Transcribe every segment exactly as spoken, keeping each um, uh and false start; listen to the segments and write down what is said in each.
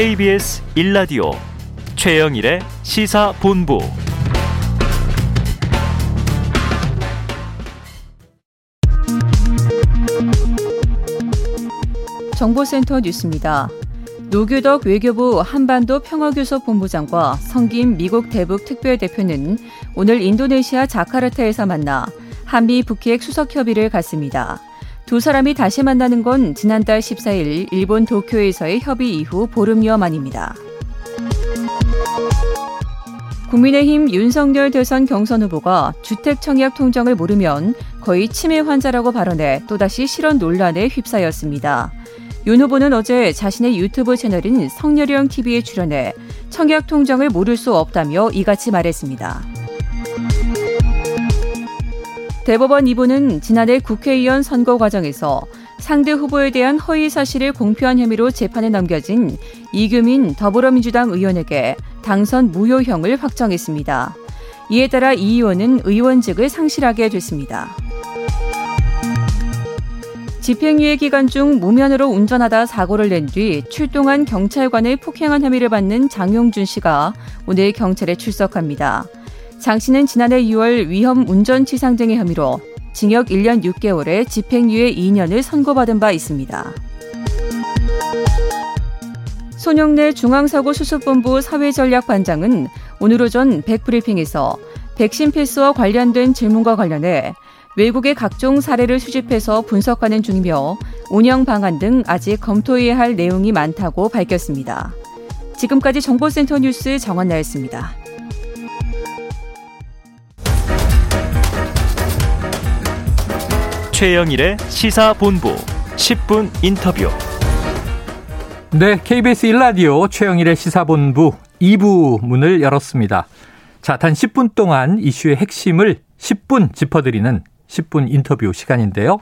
케이비에스 일 라디오 최영일의 시사본부. 정보센터 뉴스입니다. 노규덕 외교부 한반도 평화교섭 본부장과 성김 미국 대북 특별대표는 오늘 인도네시아 자카르타에서 만나 한미 북핵 수석협의를 갖습니다. 두 사람이 다시 만나는 건 지난달 십사 일 일본 도쿄에서의 협의 이후 보름여 만입니다. 국민의힘 윤석열 대선 경선 후보가 주택 청약 통정을 모르면 거의 치매 환자라고 발언해 또다시 실언 논란에 휩싸였습니다. 윤 후보는 어제 자신의 유튜브 채널인 성렬형 티비에 출연해 청약 통정을 모를 수 없다며 이같이 말했습니다. 대법원 이 부는 지난해 국회의원 선거 과정에서 상대 후보에 대한 허위 사실을 공표한 혐의로 재판에 넘겨진 이규민 더불어민주당 의원에게 당선 무효형을 확정했습니다. 이에 따라 이 의원은 의원직을 상실하게 됐습니다. 집행유예 기간 중 무면허로 운전하다 사고를 낸 뒤 출동한 경찰관을 폭행한 혐의를 받는 장용준 씨가 오늘 경찰에 출석합니다. 장 씨는 지난해 유월 위험 운전치상 등의 혐의로 징역 일 년 육 개월에 집행유예 이 년을 선고받은 바 있습니다. 손영래 중앙사고수습본부 사회전략반장은 오늘 오전 백브리핑에서 백신 패스와 관련된 질문과 관련해 외국의 각종 사례를 수집해서 분석하는 중이며 운영 방안 등 아직 검토해야 할 내용이 많다고 밝혔습니다. 지금까지 정보센터 뉴스 정원나였습니다. 최영일의 시사본부 십 분 인터뷰. 네, 케이비에스 일 라디오 최영일의 시사본부 이 부 문을 열었습니다. 자, 단 십 분 동안 이슈의 핵심을 십 분 짚어드리는 십 분 인터뷰 시간인데요.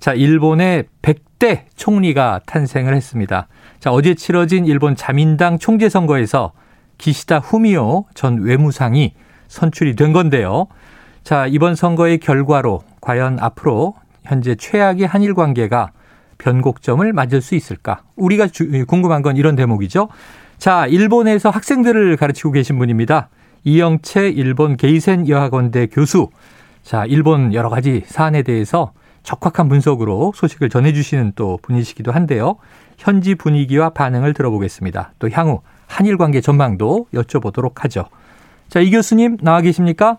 자, 일본의 백 대 총리가 탄생을 했습니다. 자, 어제 치러진 일본 자민당 총재 선거에서 기시다 후미오 전 외무상이 선출이 된 건데요. 자, 이번 선거의 결과로 과연 앞으로 현재 최악의 한일 관계가 변곡점을 맞을 수 있을까? 우리가 주, 궁금한 건 이런 대목이죠. 자, 일본에서 학생들을 가르치고 계신 분입니다. 이영채 일본 게이센 여학원대 교수. 자, 일본 여러 가지 사안에 대해서 적확한 분석으로 소식을 전해주시는 또 분이시기도 한데요. 현지 분위기와 반응을 들어보겠습니다. 또 향후 한일 관계 전망도 여쭤보도록 하죠. 자, 이 교수님 나와 계십니까?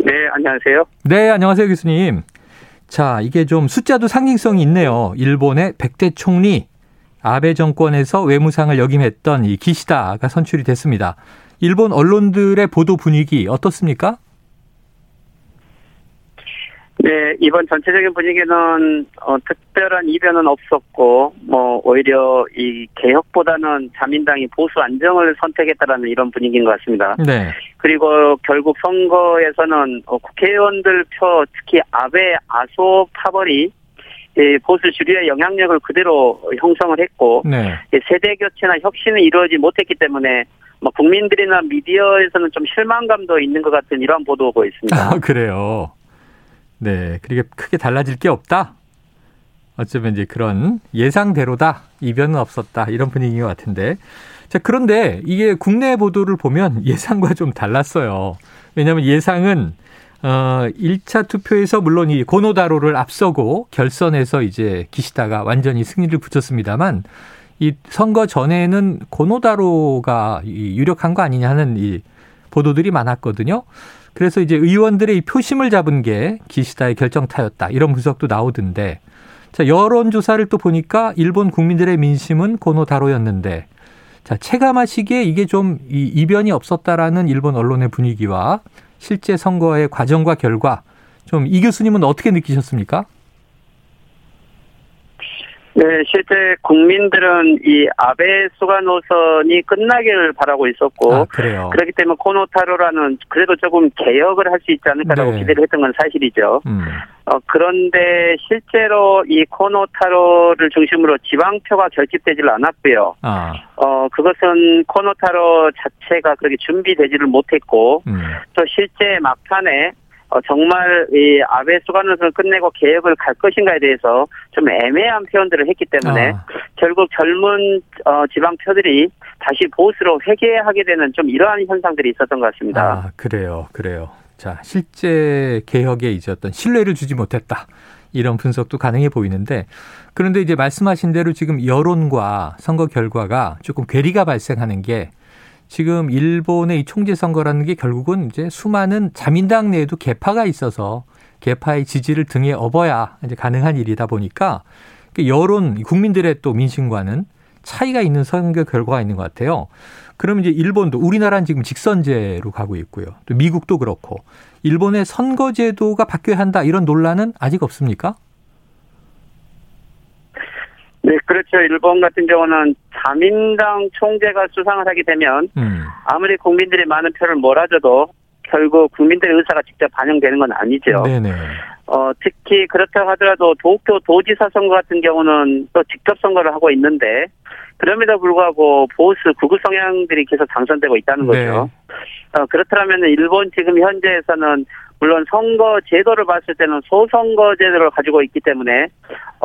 네, 안녕하세요. 네, 안녕하세요, 교수님. 자, 이게 좀 숫자도 상징성이 있네요. 일본의 백 대 총리 아베 정권에서 외무상을 역임했던 이 기시다가 선출이 됐습니다. 일본 언론들의 보도 분위기 어떻습니까? 네, 이번 전체적인 분위기는 어, 특별한 이변은 없었고, 뭐 오히려 이 개혁보다는 자민당이 보수 안정을 선택했다라는 이런 분위기인 것 같습니다. 네. 그리고 결국 선거에서는 어, 국회의원들 표, 특히 아베, 아소, 파벌이 예, 보수 주류의 영향력을 그대로 형성을 했고, 네. 예, 세대 교체나 혁신은 이루어지지 못했기 때문에 뭐 국민들이나 미디어에서는 좀 실망감도 있는 것 같은 이런 보도가 있습니다. 아, 그래요. 네, 그렇게 크게 달라질 게 없다. 어쩌면 이제 그런 예상대로다. 이변은 없었다. 이런 분위기인 것 같은데. 자, 그런데 이게 국내 보도를 보면 예상과 좀 달랐어요. 왜냐하면 예상은 어, 일 차 투표에서 물론 이 고노다로를 앞서고 결선에서 이제 기시다가 완전히 승리를 붙였습니다만 이 선거 전에는 고노다로가 유력한 거 아니냐 하는 이 보도들이 많았거든요. 그래서 이제 의원들의 이 표심을 잡은 게 기시다의 결정타였다. 이런 분석도 나오던데. 자, 여론조사를 또 보니까 일본 국민들의 민심은 고노다로였는데. 자, 체감하시기에 이게 좀 이 이변이 없었다라는 일본 언론의 분위기와 실제 선거의 과정과 결과 좀 이 교수님은 어떻게 느끼셨습니까? 네, 실제 국민들은 이 아베 수가 노선이 끝나기를 바라고 있었고, 아, 그래요. 그렇기 때문에 고노타로라는 그래도 조금 개혁을 할 수 있지 않을까라고 네. 기대를 했던 건 사실이죠. 음. 어, 그런데 실제로 이 코노타로를 중심으로 지방표가 결집되지를 않았고요. 아. 어, 그것은 코노타로 자체가 그렇게 준비되지를 못했고, 음. 또 실제 막판에 어, 정말 이 아베 수간론을 끝내고 개혁을 갈 것인가에 대해서 좀 애매한 표현들을 했기 때문에 아. 결국 젊은 어, 지방표들이 다시 보수로 회귀하게 되는 좀 이러한 현상들이 있었던 것 같습니다. 아, 그래요. 그래요. 자, 실제 개혁에 이제 어떤 신뢰를 주지 못했다. 이런 분석도 가능해 보이는데, 그런데 이제 말씀하신 대로 지금 여론과 선거 결과가 조금 괴리가 발생하는 게, 지금 일본의 이 총재 선거라는 게 결국은 이제 수많은 자민당 내에도 개파가 있어서 개파의 지지를 등에 업어야 이제 가능한 일이다 보니까 여론, 국민들의 또 민심과는 차이가 있는 선거 결과가 있는 것 같아요. 그럼 이제 일본도, 우리나라는 지금 직선제로 가고 있고요. 또 미국도 그렇고, 일본의 선거제도가 바뀌어야 한다 이런 논란은 아직 없습니까? 네, 그렇죠. 일본 같은 경우는 자민당 총재가 수상을 하게 되면 음. 아무리 국민들이 많은 표를 몰아줘도 결국 국민들의 의사가 직접 반영되는 건 아니죠. 네네. 어, 특히 그렇다고 하더라도 도쿄 도지사 선거 같은 경우는 또 직접 선거를 하고 있는데, 그럼에도 불구하고 보수 극우 성향들이 계속 당선되고 있다는 거죠. 네. 어, 그렇다면 일본 지금 현재에서는 물론 선거 제도를 봤을 때는 소선거 제도를 가지고 있기 때문에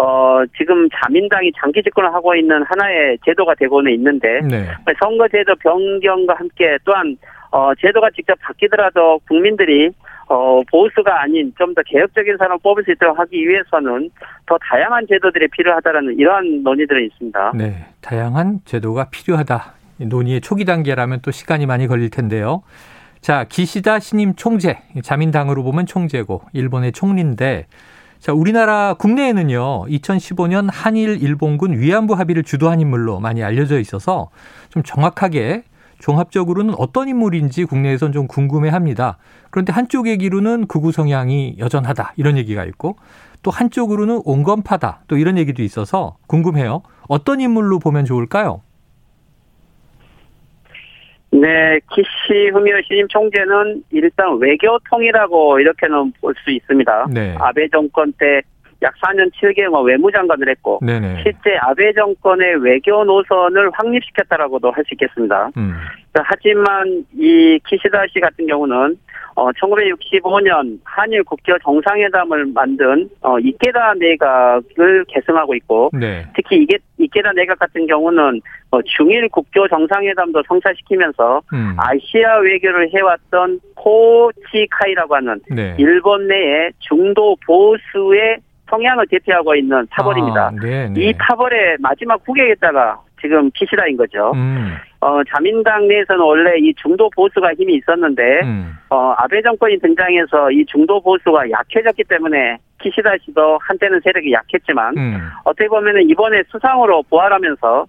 어, 지금 자민당이 장기 집권을 하고 있는 하나의 제도가 되고는 있는데, 네. 선거 제도 변경과 함께 또한 어, 제도가 직접 바뀌더라도 국민들이 어, 보수가 아닌 좀 더 개혁적인 사람을 뽑을 수 있도록 하기 위해서는 더 다양한 제도들이 필요하다라는 이러한 논의들은 있습니다. 네, 다양한 제도가 필요하다. 논의의 초기 단계라면 또 시간이 많이 걸릴 텐데요. 자, 기시다 신임 총재, 자민당으로 보면 총재고 일본의 총리인데, 자, 우리나라 국내에는요 이천십오 년 한일 일본군 위안부 합의를 주도한 인물로 많이 알려져 있어서 좀 정확하게, 종합적으로는 어떤 인물인지 국내에선 좀 궁금해합니다. 그런데 한쪽 얘기로는 극우 성향이 여전하다 이런 얘기가 있고, 또 한쪽으로는 온건파다 또 이런 얘기도 있어서 궁금해요. 어떤 인물로 보면 좋을까요? 네, 기시 후미오 신임 총재는 일단 외교통이라고 이렇게는 볼 수 있습니다. 네. 아베 정권 때 약 사 년 칠 개월 외무장관을 했고, 네네. 실제 아베 정권의 외교 노선을 확립시켰다라고도 할 수 있겠습니다. 음. 하지만 이 기시다 씨 같은 경우는 어, 천구백육십오 년 한일 국교 정상회담을 만든 어, 이케다 내각을 계승하고 있고, 네. 특히 이게, 이케다 내각 같은 경우는 어, 중일 국교 정상회담도 성사시키면서 음. 아시아 외교를 해왔던 코치카이라고 하는, 네. 일본 내에 중도 보수의 성향을 대표하고 있는 파벌입니다. 아, 이 파벌의 마지막 후계자가 지금 기시다인 거죠. 음. 어, 자민당 내에서는 원래 이 중도 보수가 힘이 있었는데 음. 어, 아베 정권이 등장해서 이 중도 보수가 약해졌기 때문에 기시다 씨도 한때는 세력이 약했지만 음. 어떻게 보면 이번에 수상으로 부활하면서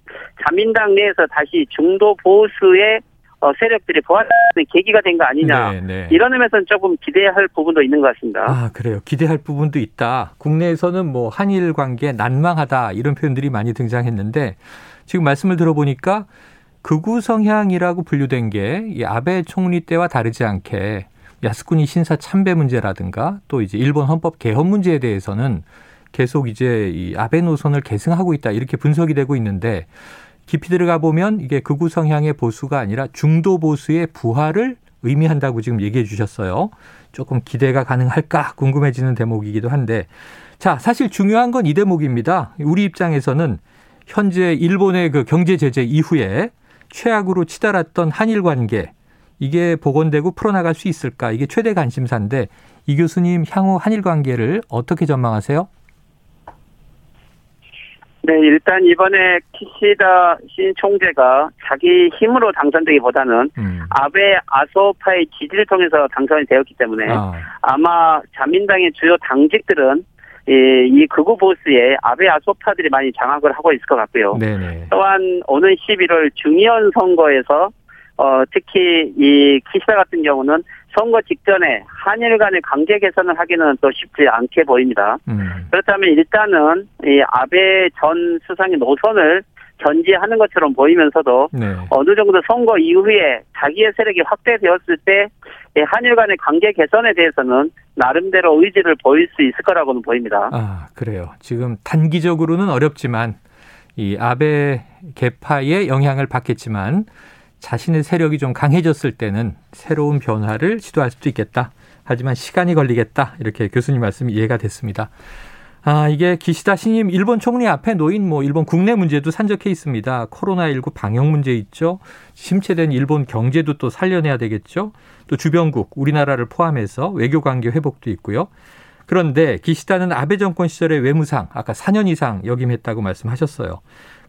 자민당 내에서 다시 중도 보수의 어, 세력들이 보완하는 계기가 된 거 아니냐. 네네. 이런 의미에서는 조금 기대할 부분도 있는 것 같습니다. 아, 그래요. 기대할 부분도 있다. 국내에서는 뭐 한일 관계 난망하다 이런 표현들이 많이 등장했는데, 지금 말씀을 들어보니까 극우 성향이라고 분류된 게 이 아베 총리 때와 다르지 않게 야스쿠니 신사 참배 문제라든가 또 이제 일본 헌법 개헌 문제에 대해서는 계속 이제 이 아베 노선을 계승하고 있다 이렇게 분석이 되고 있는데, 깊이 들어가 보면 이게 극우 성향의 보수가 아니라 중도 보수의 부활을 의미한다고 지금 얘기해 주셨어요. 조금 기대가 가능할까 궁금해지는 대목이기도 한데, 자, 사실 중요한 건 이 대목입니다. 우리 입장에서는 현재 일본의 그 경제 제재 이후에 최악으로 치달았던 한일 관계, 이게 복원되고 풀어나갈 수 있을까, 이게 최대 관심사인데, 이 교수님 향후 한일 관계를 어떻게 전망하세요? 네, 일단 이번에 기시다 신 총재가 자기 힘으로 당선되기보다는 음. 아베 아소파의 지지를 통해서 당선이 되었기 때문에 아. 아마 자민당의 주요 당직들은 이, 이 극우 보수의 아베 아소파들이 많이 장악을 하고 있을 것 같고요. 네네. 또한 오는 십일월 중의원 선거에서 어, 특히 이 기시다 같은 경우는 선거 직전에 한일 간의 관계 개선을 하기는 또 쉽지 않게 보입니다. 음. 그렇다면 일단은 이 아베 전 수상의 노선을 견지하는 것처럼 보이면서도, 네. 어느 정도 선거 이후에 자기의 세력이 확대되었을 때 한일 간의 관계 개선에 대해서는 나름대로 의지를 보일 수 있을 거라고는 보입니다. 아, 그래요. 지금 단기적으로는 어렵지만 이 아베 개파의 영향을 받겠지만 자신의 세력이 좀 강해졌을 때는 새로운 변화를 시도할 수도 있겠다. 하지만 시간이 걸리겠다. 이렇게 교수님 말씀이 이해가 됐습니다. 아, 이게 기시다 신임 일본 총리 앞에 놓인 뭐 일본 국내 문제도 산적해 있습니다. 코로나십구 방역 문제 있죠. 침체된 일본 경제도 또 살려내야 되겠죠. 또 주변국 우리나라를 포함해서 외교관계 회복도 있고요. 그런데 기시다는 아베 정권 시절의 외무상 아까 사 년 이상 역임했다고 말씀하셨어요.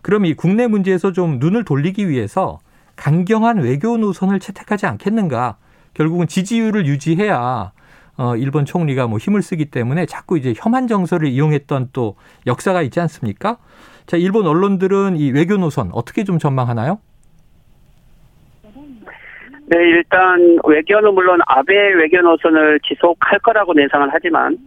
그럼 이 국내 문제에서 좀 눈을 돌리기 위해서 강경한 외교 노선을 채택하지 않겠는가. 결국은 지지율을 유지해야 어, 일본 총리가 뭐 힘을 쓰기 때문에 자꾸 이제 혐한 정서를 이용했던 또 역사가 있지 않습니까? 자, 일본 언론들은 이 외교 노선 어떻게 좀 전망하나요? 네, 일단 외교는 물론 아베 외교 노선을 지속할 거라고 예상을 하지만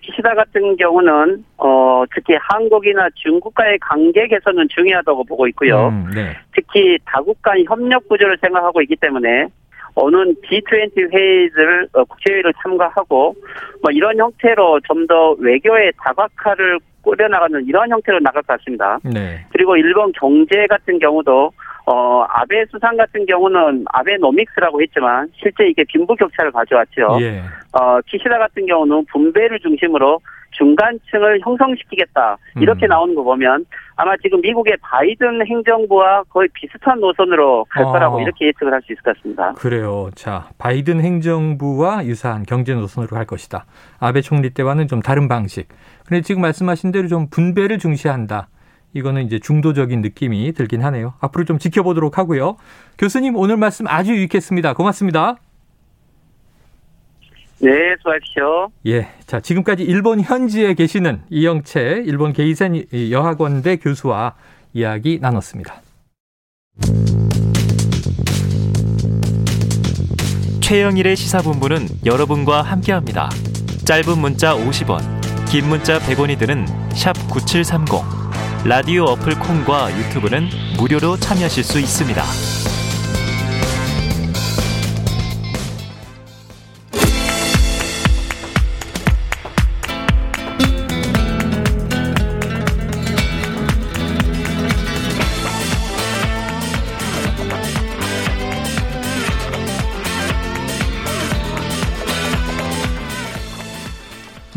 기시다 같은 경우는 어, 특히 한국이나 중국과의 관계 개선은 중요하다고 보고 있고요. 음, 네. 특히 다국 간 협력 구조를 생각하고 있기 때문에 어느 지 이십 회의를 어, 국제회의를 참가하고 뭐 이런 형태로 좀 더 외교의 다각화를 꾸려나가는 이런 형태로 나갈 것 같습니다. 네. 그리고 일본 경제 같은 경우도 어, 아베 수상 같은 경우는 아베노믹스라고 했지만 실제 이게 빈부격차를 가져왔죠. 예. 어, 기시다 같은 경우는 분배를 중심으로 중간층을 형성시키겠다 이렇게 음. 나오는 거 보면 아마 지금 미국의 바이든 행정부와 거의 비슷한 노선으로 갈 아, 거라고 이렇게 예측을 할 수 있을 것 같습니다. 그래요. 자, 바이든 행정부와 유사한 경제 노선으로 갈 것이다. 아베 총리 때와는 좀 다른 방식. 그런데 지금 말씀하신 대로 좀 분배를 중시한다. 이거는 이제 중도적인 느낌이 들긴 하네요. 앞으로 좀 지켜보도록 하고요. 교수님 오늘 말씀 아주 유익했습니다. 고맙습니다. 네, 수고하십시오. 예, 자 지금까지 일본 현지에 계시는 이영채 일본 게이센 여학원대 교수와 이야기 나눴습니다. 최영일의 시사본부는 여러분과 함께합니다. 짧은 문자 오십 원, 긴 문자 백 원이 드는 샵 구칠삼공. 라디오 어플 콩과 유튜브는 무료로 참여하실 수 있습니다.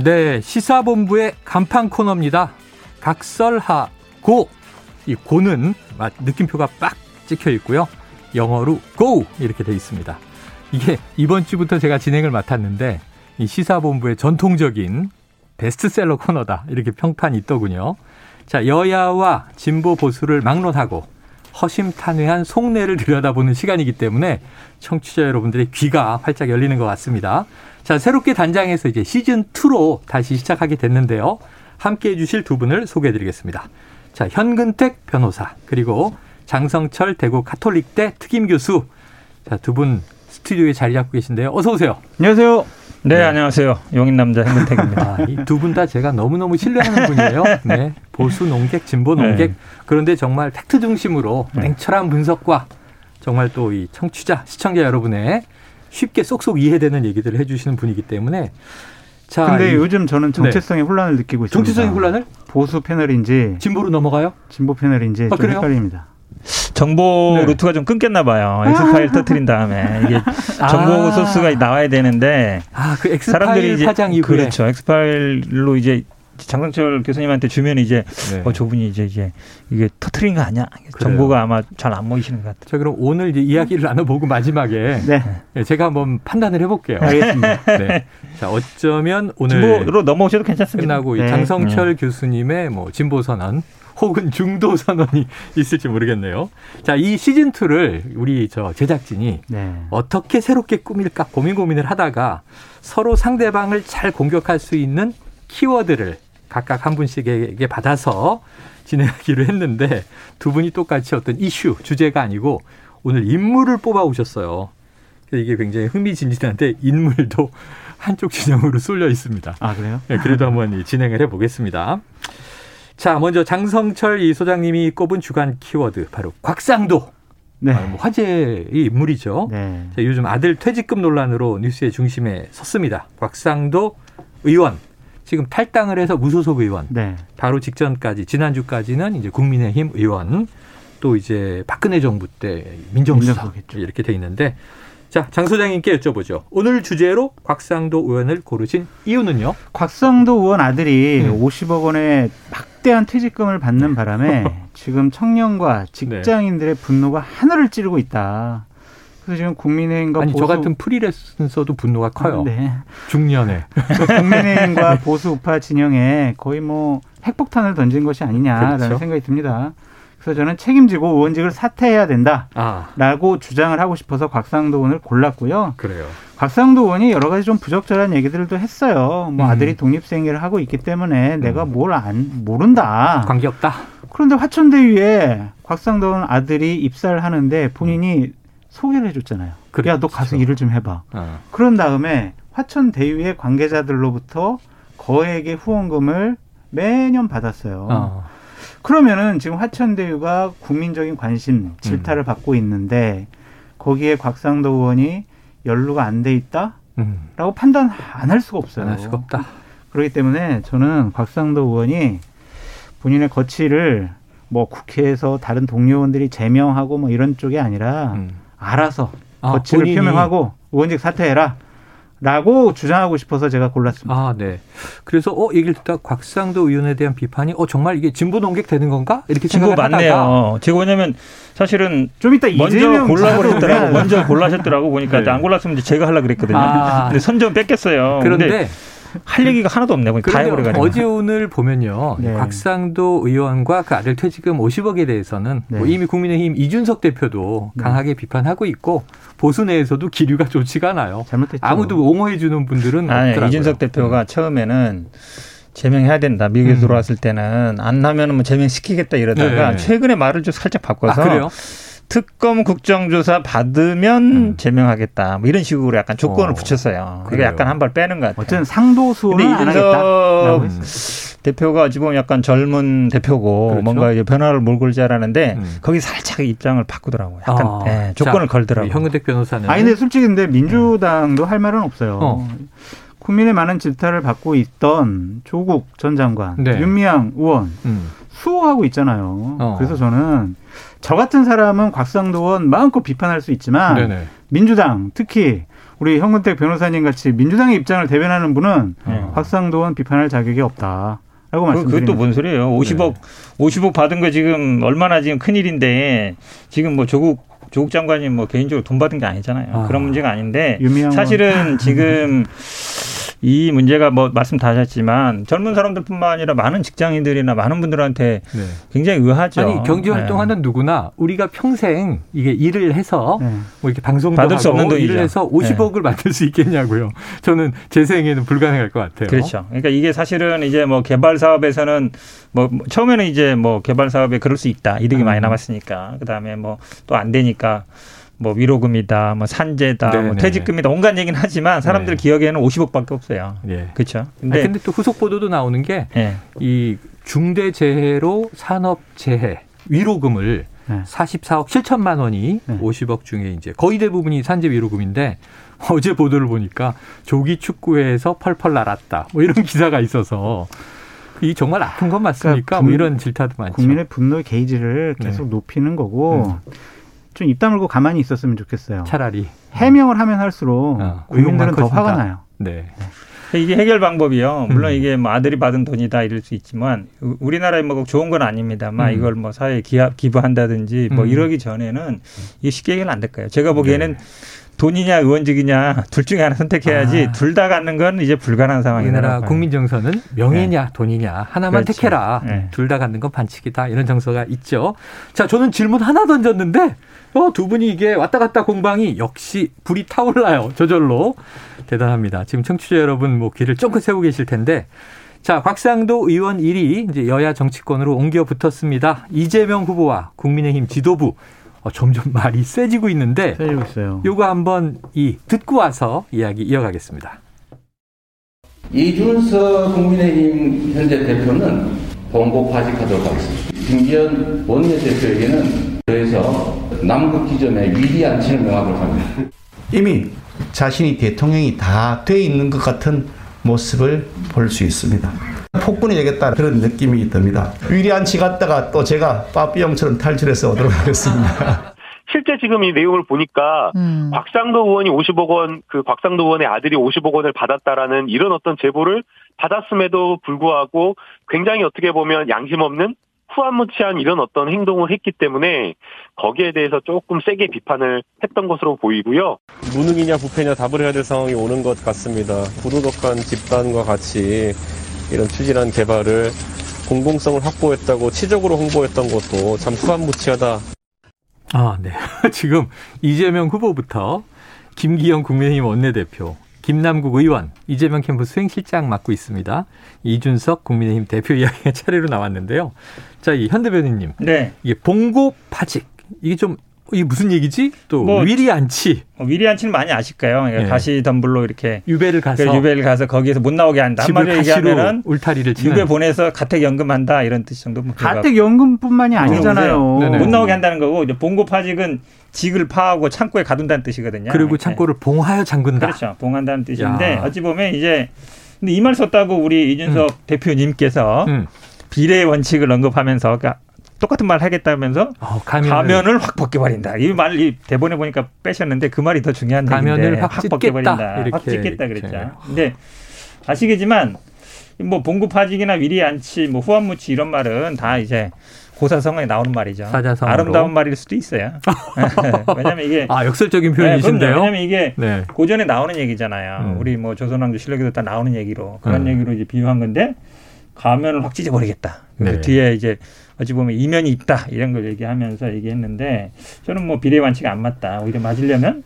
네, 시사본부의 간판 코너입니다. 각설하 고! 이 고는 느낌표가 빡 찍혀 있고요. 영어로 go! 이렇게 돼 있습니다. 이게 이번 주부터 제가 진행을 맡았는데 이 시사본부의 전통적인 베스트셀러 코너다. 이렇게 평판이 있더군요. 자, 여야와 진보 보수를 막론하고 허심탄회한 속내를 들여다보는 시간이기 때문에 청취자 여러분들의 귀가 활짝 열리는 것 같습니다. 자, 새롭게 단장해서 이제 시즌이로 다시 시작하게 됐는데요. 함께해 주실 두 분을 소개해드리겠습니다. 자, 현근택 변호사 그리고 장성철 대구 카톨릭대 특임 교수. 자, 두 분 스튜디오에 자리 잡고 계신데요. 어서 오세요. 안녕하세요. 네, 네. 안녕하세요. 용인 남자 현근택입니다. 아, 이 두 분 다 제가 너무너무 신뢰하는 분이에요. 네, 보수 농객, 진보 농객. 네. 그런데 정말 팩트 중심으로 냉철한 분석과 정말 또 이 청취자, 시청자 여러분의 쉽게 쏙쏙 이해되는 얘기들을 해주시는 분이기 때문에. 자, 근데 이, 요즘 저는 정체성의 네. 혼란을 느끼고 있습니다. 정체성의 혼란을? 보수 패널인지 진보로 넘어가요? 진보 패널인지 아, 좀 그래요? 헷갈립니다. 정보 네. 루트가 좀 끊겼나 봐요. 엑스파일 터트린 다음에 이게 정보 아. 소스가 나와야 되는데 아, 그 엑스파일 파장 이후에 그렇죠. 엑스파일로 이제 장성철 교수님한테 주면 이제 네. 어, 저분이 이제 이게, 이게 터트린 거 아니야? 그래요. 정보가 아마 잘 안 모이시는 것 같아요. 자, 그럼 오늘 이제 이야기를 나눠보고 마지막에 네. 네, 제가 한번 판단을 해볼게요. 알겠습니다. 네. 자, 어쩌면 오늘 진보로 넘어오셔도 괜찮습니다. 끝나고 네. 장성철 네. 교수님의 뭐 진보 선언 혹은 중도 선언이 있을지 모르겠네요. 자, 이 시즌 이를 우리 저 제작진이 네. 어떻게 새롭게 꾸밀까 고민 고민을 하다가 서로 상대방을 잘 공격할 수 있는 키워드를 각각 한 분씩에게 받아서 진행하기로 했는데 두 분이 똑같이 어떤 이슈, 주제가 아니고 오늘 인물을 뽑아오셨어요. 이게 굉장히 흥미진진한데 인물도 한쪽 진영으로 쏠려 있습니다. 아, 그래요? 네, 그래도 한번 진행을 해보겠습니다. 자, 먼저 장성철 이 소장님이 꼽은 주간 키워드 바로 곽상도. 네. 아, 뭐 화제의 인물이죠. 네. 자, 요즘 아들 퇴직금 논란으로 뉴스의 중심에 섰습니다. 곽상도 의원. 지금 탈당을 해서 무소속 의원, 네. 바로 직전까지 지난주까지는 이제 국민의힘 의원, 또 이제 박근혜 정부 때 민정수석 이렇게 돼 있는데 자, 장 소장님께 여쭤보죠. 오늘 주제로 곽상도 의원을 고르신 이유는요? 곽상도 의원 아들이 음. 오십억 원의 막대한 퇴직금을 받는 바람에 지금 청년과 직장인들의 네. 분노가 하늘을 찌르고 있다. 그래서 지금 국민의힘과 아니, 보수... 저 같은 프리랜서도 분노가 커요. 네. 중년에. 국민의힘과 보수 우파 진영에 거의 뭐 핵폭탄을 던진 것이 아니냐라는 그렇죠. 생각이 듭니다. 그래서 저는 책임지고 의원직을 사퇴해야 된다라고 아. 주장을 하고 싶어서 곽상도 의원을 골랐고요. 그래요. 곽상도 의원이 여러 가지 좀 부적절한 얘기들도 했어요. 뭐 음. 아들이 독립생활을 하고 있기 때문에 음. 내가 뭘 안 모른다. 관계없다. 그런데 화천대유에 곽상도 의원 아들이 입사를 하는데 본인이 음. 소개를 해줬잖아요. 그렇죠. 야, 너 가서 일을 좀 해봐. 아. 그런 다음에 화천대유의 관계자들로부터 거액의 후원금을 매년 받았어요. 아. 그러면은 지금 화천대유가 국민적인 관심 질타를 음. 받고 있는데 거기에 곽상도 의원이 연루가 안 돼 있다라고 음. 판단 안 할 수가 없어요. 안 할 수가 없다. 그렇기 때문에 저는 곽상도 의원이 본인의 거취를 뭐 국회에서 다른 동료 의원들이 제명하고 뭐 이런 쪽이 아니라 음. 알아서 아, 거취를 본인이. 표명하고 의원직 사퇴해라. 라고 주장하고 싶어서 제가 골랐습니다. 아, 네. 그래서 어 얘기를 듣다 곽상도 의원에 대한 비판이 어 정말 이게 진보 농객 되는 건가? 이렇게 생각을 하다가. 맞네요. 제가 왜냐면 사실은 좀 이따 먼저 골라고 했더라고. 먼저 골라셨더라고 보니까 네. 안 골랐으면 제가 하려고 그랬거든요. 아. 근데 선 좀 뺏겼어요. 그런데 근데 할 얘기가 하나도 없네. 다 해버려가지고. 어제 오늘 보면요. 네. 곽상도 의원과 그 아들 퇴직금 오십억에 대해서는 네. 뭐 이미 국민의힘 이준석 대표도 네. 강하게 비판하고 있고 보수 내에서도 기류가 좋지가 않아요. 잘못했죠. 아무도 옹호해 주는 분들은 아니, 없더라고요. 이준석 대표가 처음에는 제명해야 된다. 미국에서 음. 들어왔을 때는 안 하면 뭐 제명시키겠다 이러다가 네. 최근에 말을 좀 살짝 바꿔서. 아, 그래요? 특검 국정조사 받으면 음. 제명하겠다. 뭐 이런 식으로 약간 조건을 어, 붙였어요. 그게 약간 한 발 빼는 것 같아요. 어쨌든 상도수는 안 하겠다. 음. 대표가 어찌 보면 약간 젊은 대표고 그렇죠? 뭔가 이제 변화를 몰고 자라는데 음. 거기 살짝 입장을 바꾸더라고요. 약간 어. 네, 조건을 자, 걸더라고요. 현근택 변호사는. 아니 근데 솔직히 근데 민주당도 음. 할 말은 없어요. 어. 국민의 많은 질타를 받고 있던 조국 전 장관, 네. 윤미향 의원 음. 수호하고 있잖아요. 어. 그래서 저는 저 같은 사람은 곽상도 의원 마음껏 비판할 수 있지만 네네. 민주당 특히 우리 현근택 변호사님 같이 민주당의 입장을 대변하는 분은 어. 곽상도 의원 비판할 자격이 없다. 라고 말씀드립니다. 그것도 뭔 소리예요. 오십억, 네. 오십억 받은 거 지금 얼마나 지금 큰일인데 지금 뭐 조국 조국 장관이 뭐 개인적으로 돈 받은 게 아니잖아요. 아. 그런 문제가 아닌데 사실은 지금 이 문제가 뭐 말씀 다 하셨지만 젊은 사람들뿐만 아니라 많은 직장인들이나 많은 분들한테 네. 굉장히 의아하죠. 아니 경제활동하는 네. 누구나 우리가 평생 이게 일을 해서 네. 뭐 이렇게 방송도 받을 하고 수 없는 일을 해서 오십억을 네. 만들 수 있겠냐고요. 저는 제 생에는 불가능할 것 같아요. 그렇죠. 그러니까 이게 사실은 이제 뭐 개발 사업에서는 뭐 처음에는 이제 뭐 개발 사업에 그럴 수 있다. 이득이 음. 많이 남았으니까 그다음에 뭐 또 안 되니까. 뭐 위로금이다, 뭐 산재다, 뭐 퇴직금이다, 온갖 얘기는 하지만 사람들 네. 기억에는 오십억밖에 없어요. 네. 그렇죠. 근데, 근데 또 후속 보도도 나오는 게 네. 이 중대재해로 산업재해 위로금을 네. 사십사억 칠천만 원이 네. 오십억 중에 이제 거의 대부분이 산재 위로금인데 어제 보도를 보니까 조기 축구회에서 펄펄 날았다, 뭐 이런 기사가 있어서. 이 정말 아픈 건 맞습니까? 그러니까 뭐 이런 질타도 많죠. 국민의 분노의 게이지를 계속 네. 높이는 거고. 음. 좀 입 다물고 가만히 있었으면 좋겠어요. 차라리. 해명을 하면 할수록 어, 국민들은 더 화가 나요. 네. 네. 이게 해결 방법이요. 물론 음. 이게 뭐 아들이 받은 돈이다 이럴 수 있지만 우리나라에 뭐 좋은 건 아닙니다만 음. 이걸 뭐 사회에 기부한다든지 뭐 음. 이러기 전에는 이게 쉽게 해결 안 될 거예요. 제가 보기에는 네. 돈이냐 의원직이냐 둘 중에 하나 선택해야지 아. 둘 다 갖는 건 이제 불가능한 상황이라고 우리나라 국민 정서는 명예냐 네. 돈이냐 하나만 그렇죠. 택해라. 네. 둘 다 갖는 건 반칙이다. 이런 정서가 있죠. 자, 저는 질문 하나 던졌는데 어, 두 분이 이게 왔다 갔다 공방이 역시 불이 타올라요. 저절로. 대단합니다. 지금 청취자 여러분 뭐 귀를 쫑긋 세우고 계실 텐데 자, 곽상도 의원 일이 이제 여야 정치권으로 옮겨 붙었습니다. 이재명 후보와 국민의힘 지도부 어, 점점 말이 세지고 있는데 세지고 있어요. 요거 한번 이 듣고 와서 이야기 이어가겠습니다. 이준석 국민의힘 현재 대표는 본보 파직하도록 하겠습니다. 김기현 원내대표에게는 그래서 남북 기점에 위기한 질명하도록 합니다. 이미 자신이 대통령이 다 돼 있는 것 같은 모습을 볼 수 있습니다. 폭군이 되겠다 그런 느낌이 듭니다. 위리안치 갔다가 또 제가 빠삐형처럼 탈출해서 오도록 하겠습니다. 실제 지금 이 내용을 보니까 음. 곽상도 의원이 오십억 원, 그 곽상도 의원의 아들이 오십억 원을 받았다라는 이런 어떤 제보를 받았음에도 불구하고 굉장히 어떻게 보면 양심 없는 후안무치한 이런 어떤 행동을 했기 때문에 거기에 대해서 조금 세게 비판을 했던 것으로 보이고요. 무능이냐 부패냐 답을 해야 될 상황이 오는 것 같습니다. 부도덕한 집단과 같이 이런 추진한 개발을 공공성을 확보했다고 치적으로 홍보했던 것도 참 후안무치하다. 아, 네. 지금 이재명 후보부터 김기현 국민의힘 원내대표, 김남국 의원, 이재명 캠프 수행실장 맡고 있습니다. 이준석 국민의힘 대표 이야기가 차례로 나왔는데요. 자, 이 현 대변인님, 네. 이게 봉고 파직, 이게 좀 이게 무슨 얘기지? 또 뭐, 위리안치, 위리안치는 많이 아실까요? 그러니까 네. 가시 덤불로 이렇게 유배를 가서 유배를 가서 거기에서 못 나오게 한다. 한마디로 얘기하면은 울타리를 치는. 유배 보내서 가택연금한다 이런 뜻 정도. 가택연금뿐만이 아니잖아요. 네, 네. 못 나오게 한다는 거고, 이제 봉고 파직은 직을 파하고 창고에 가둔다는 뜻이거든요. 그리고 이렇게. 창고를 봉하여 잠근다. 그렇죠. 봉한다는 뜻인데 야. 어찌 보면 이제 근데 이 말 썼다고 우리 이준석 음. 대표님께서 음. 비례 원칙을 언급하면서. 그러니까 똑같은 말 하겠다면서 어, 가면을. 가면을 확 벗겨버린다. 이 말 이 대본에 보니까 빼셨는데 그 말이 더 중요한 얘기인데 가면을 확, 확 벗겨버린다. 이렇게, 확 찢겠다 그랬죠. 근데 아시겠지만 뭐 봉구파직이나 위리안치, 뭐 후안무치 이런 말은 다 이제 고사성어에 나오는 말이죠. 사자성어로. 아름다운 말일 수도 있어요. 왜냐하면 이게 아 역설적인 표현이신데요. 네, 왜냐하면 이게 네. 고전에 나오는 얘기잖아요. 음. 우리 뭐 조선왕조 실록에도 다 나오는 얘기로 그런 음. 얘기로 이제 비유한 건데 가면을 확 찢어버리겠다. 네. 그 뒤에 이제 어찌 보면 이면이 있다 이런 걸 얘기하면서 얘기했는데 저는 뭐 비례 원칙이 안 맞다. 오히려 맞으려면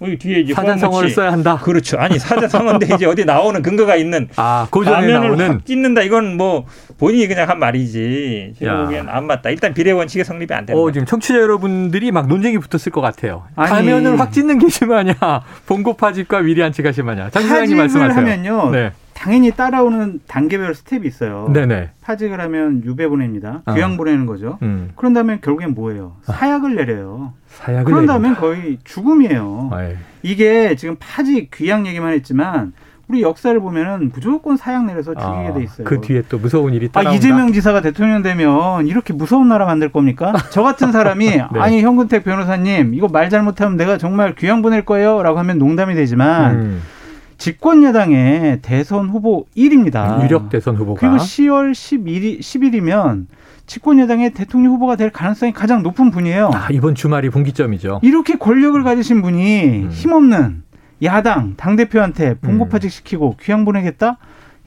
우리 뒤에 이제 사자성어를 써야 한다. 그렇죠. 아니 사자성어인데 이제 어디 나오는 근거가 있는 아, 고전에 나오는 확 찢는다. 이건 뭐 본인이 그냥 한 말이지. 제가 보기엔 안 맞다. 일단 비례 원칙의 성립이 안 된다. 어, 지금 청취자 여러분들이 막 논쟁이 붙었을 것 같아요. 아니, 가면을 확 찢는 게 심하냐? 봉고파집과 위리안치가 심하냐? 장소장님 말씀하세요. 하면요. 네. 당연히 따라오는 단계별 스텝이 있어요. 네네. 파직을 하면 유배 보냅니다. 아. 귀양 보내는 거죠. 음. 그런 다음에 결국엔 뭐예요? 사약을 내려요. 사약을 그런 다음에 거의 죽음이에요. 아이. 이게 지금 파직, 귀양 얘기만 했지만 우리 역사를 보면은 무조건 사약 내려서 죽이게 아, 돼 있어요. 그 뒤에 또 무서운 일이 따라온다. 아, 이재명 지사가 대통령 되면 이렇게 무서운 나라 만들 겁니까? 저 같은 사람이 네. 아니 현근택 변호사님 이거 말 잘못하면 내가 정말 귀양 보낼 거예요 라고 하면 농담이 되지만 음. 집권 여당의 대선 후보 일입니다. 유력 대선 후보가. 그리고 시월 십일이면 집권 여당의 대통령 후보가 될 가능성이 가장 높은 분이에요. 아, 이번 주말이 분기점이죠. 이렇게 권력을 가지신 분이 음. 힘없는 야당 당대표한테 봉고파직시키고 음. 귀양 보내겠다?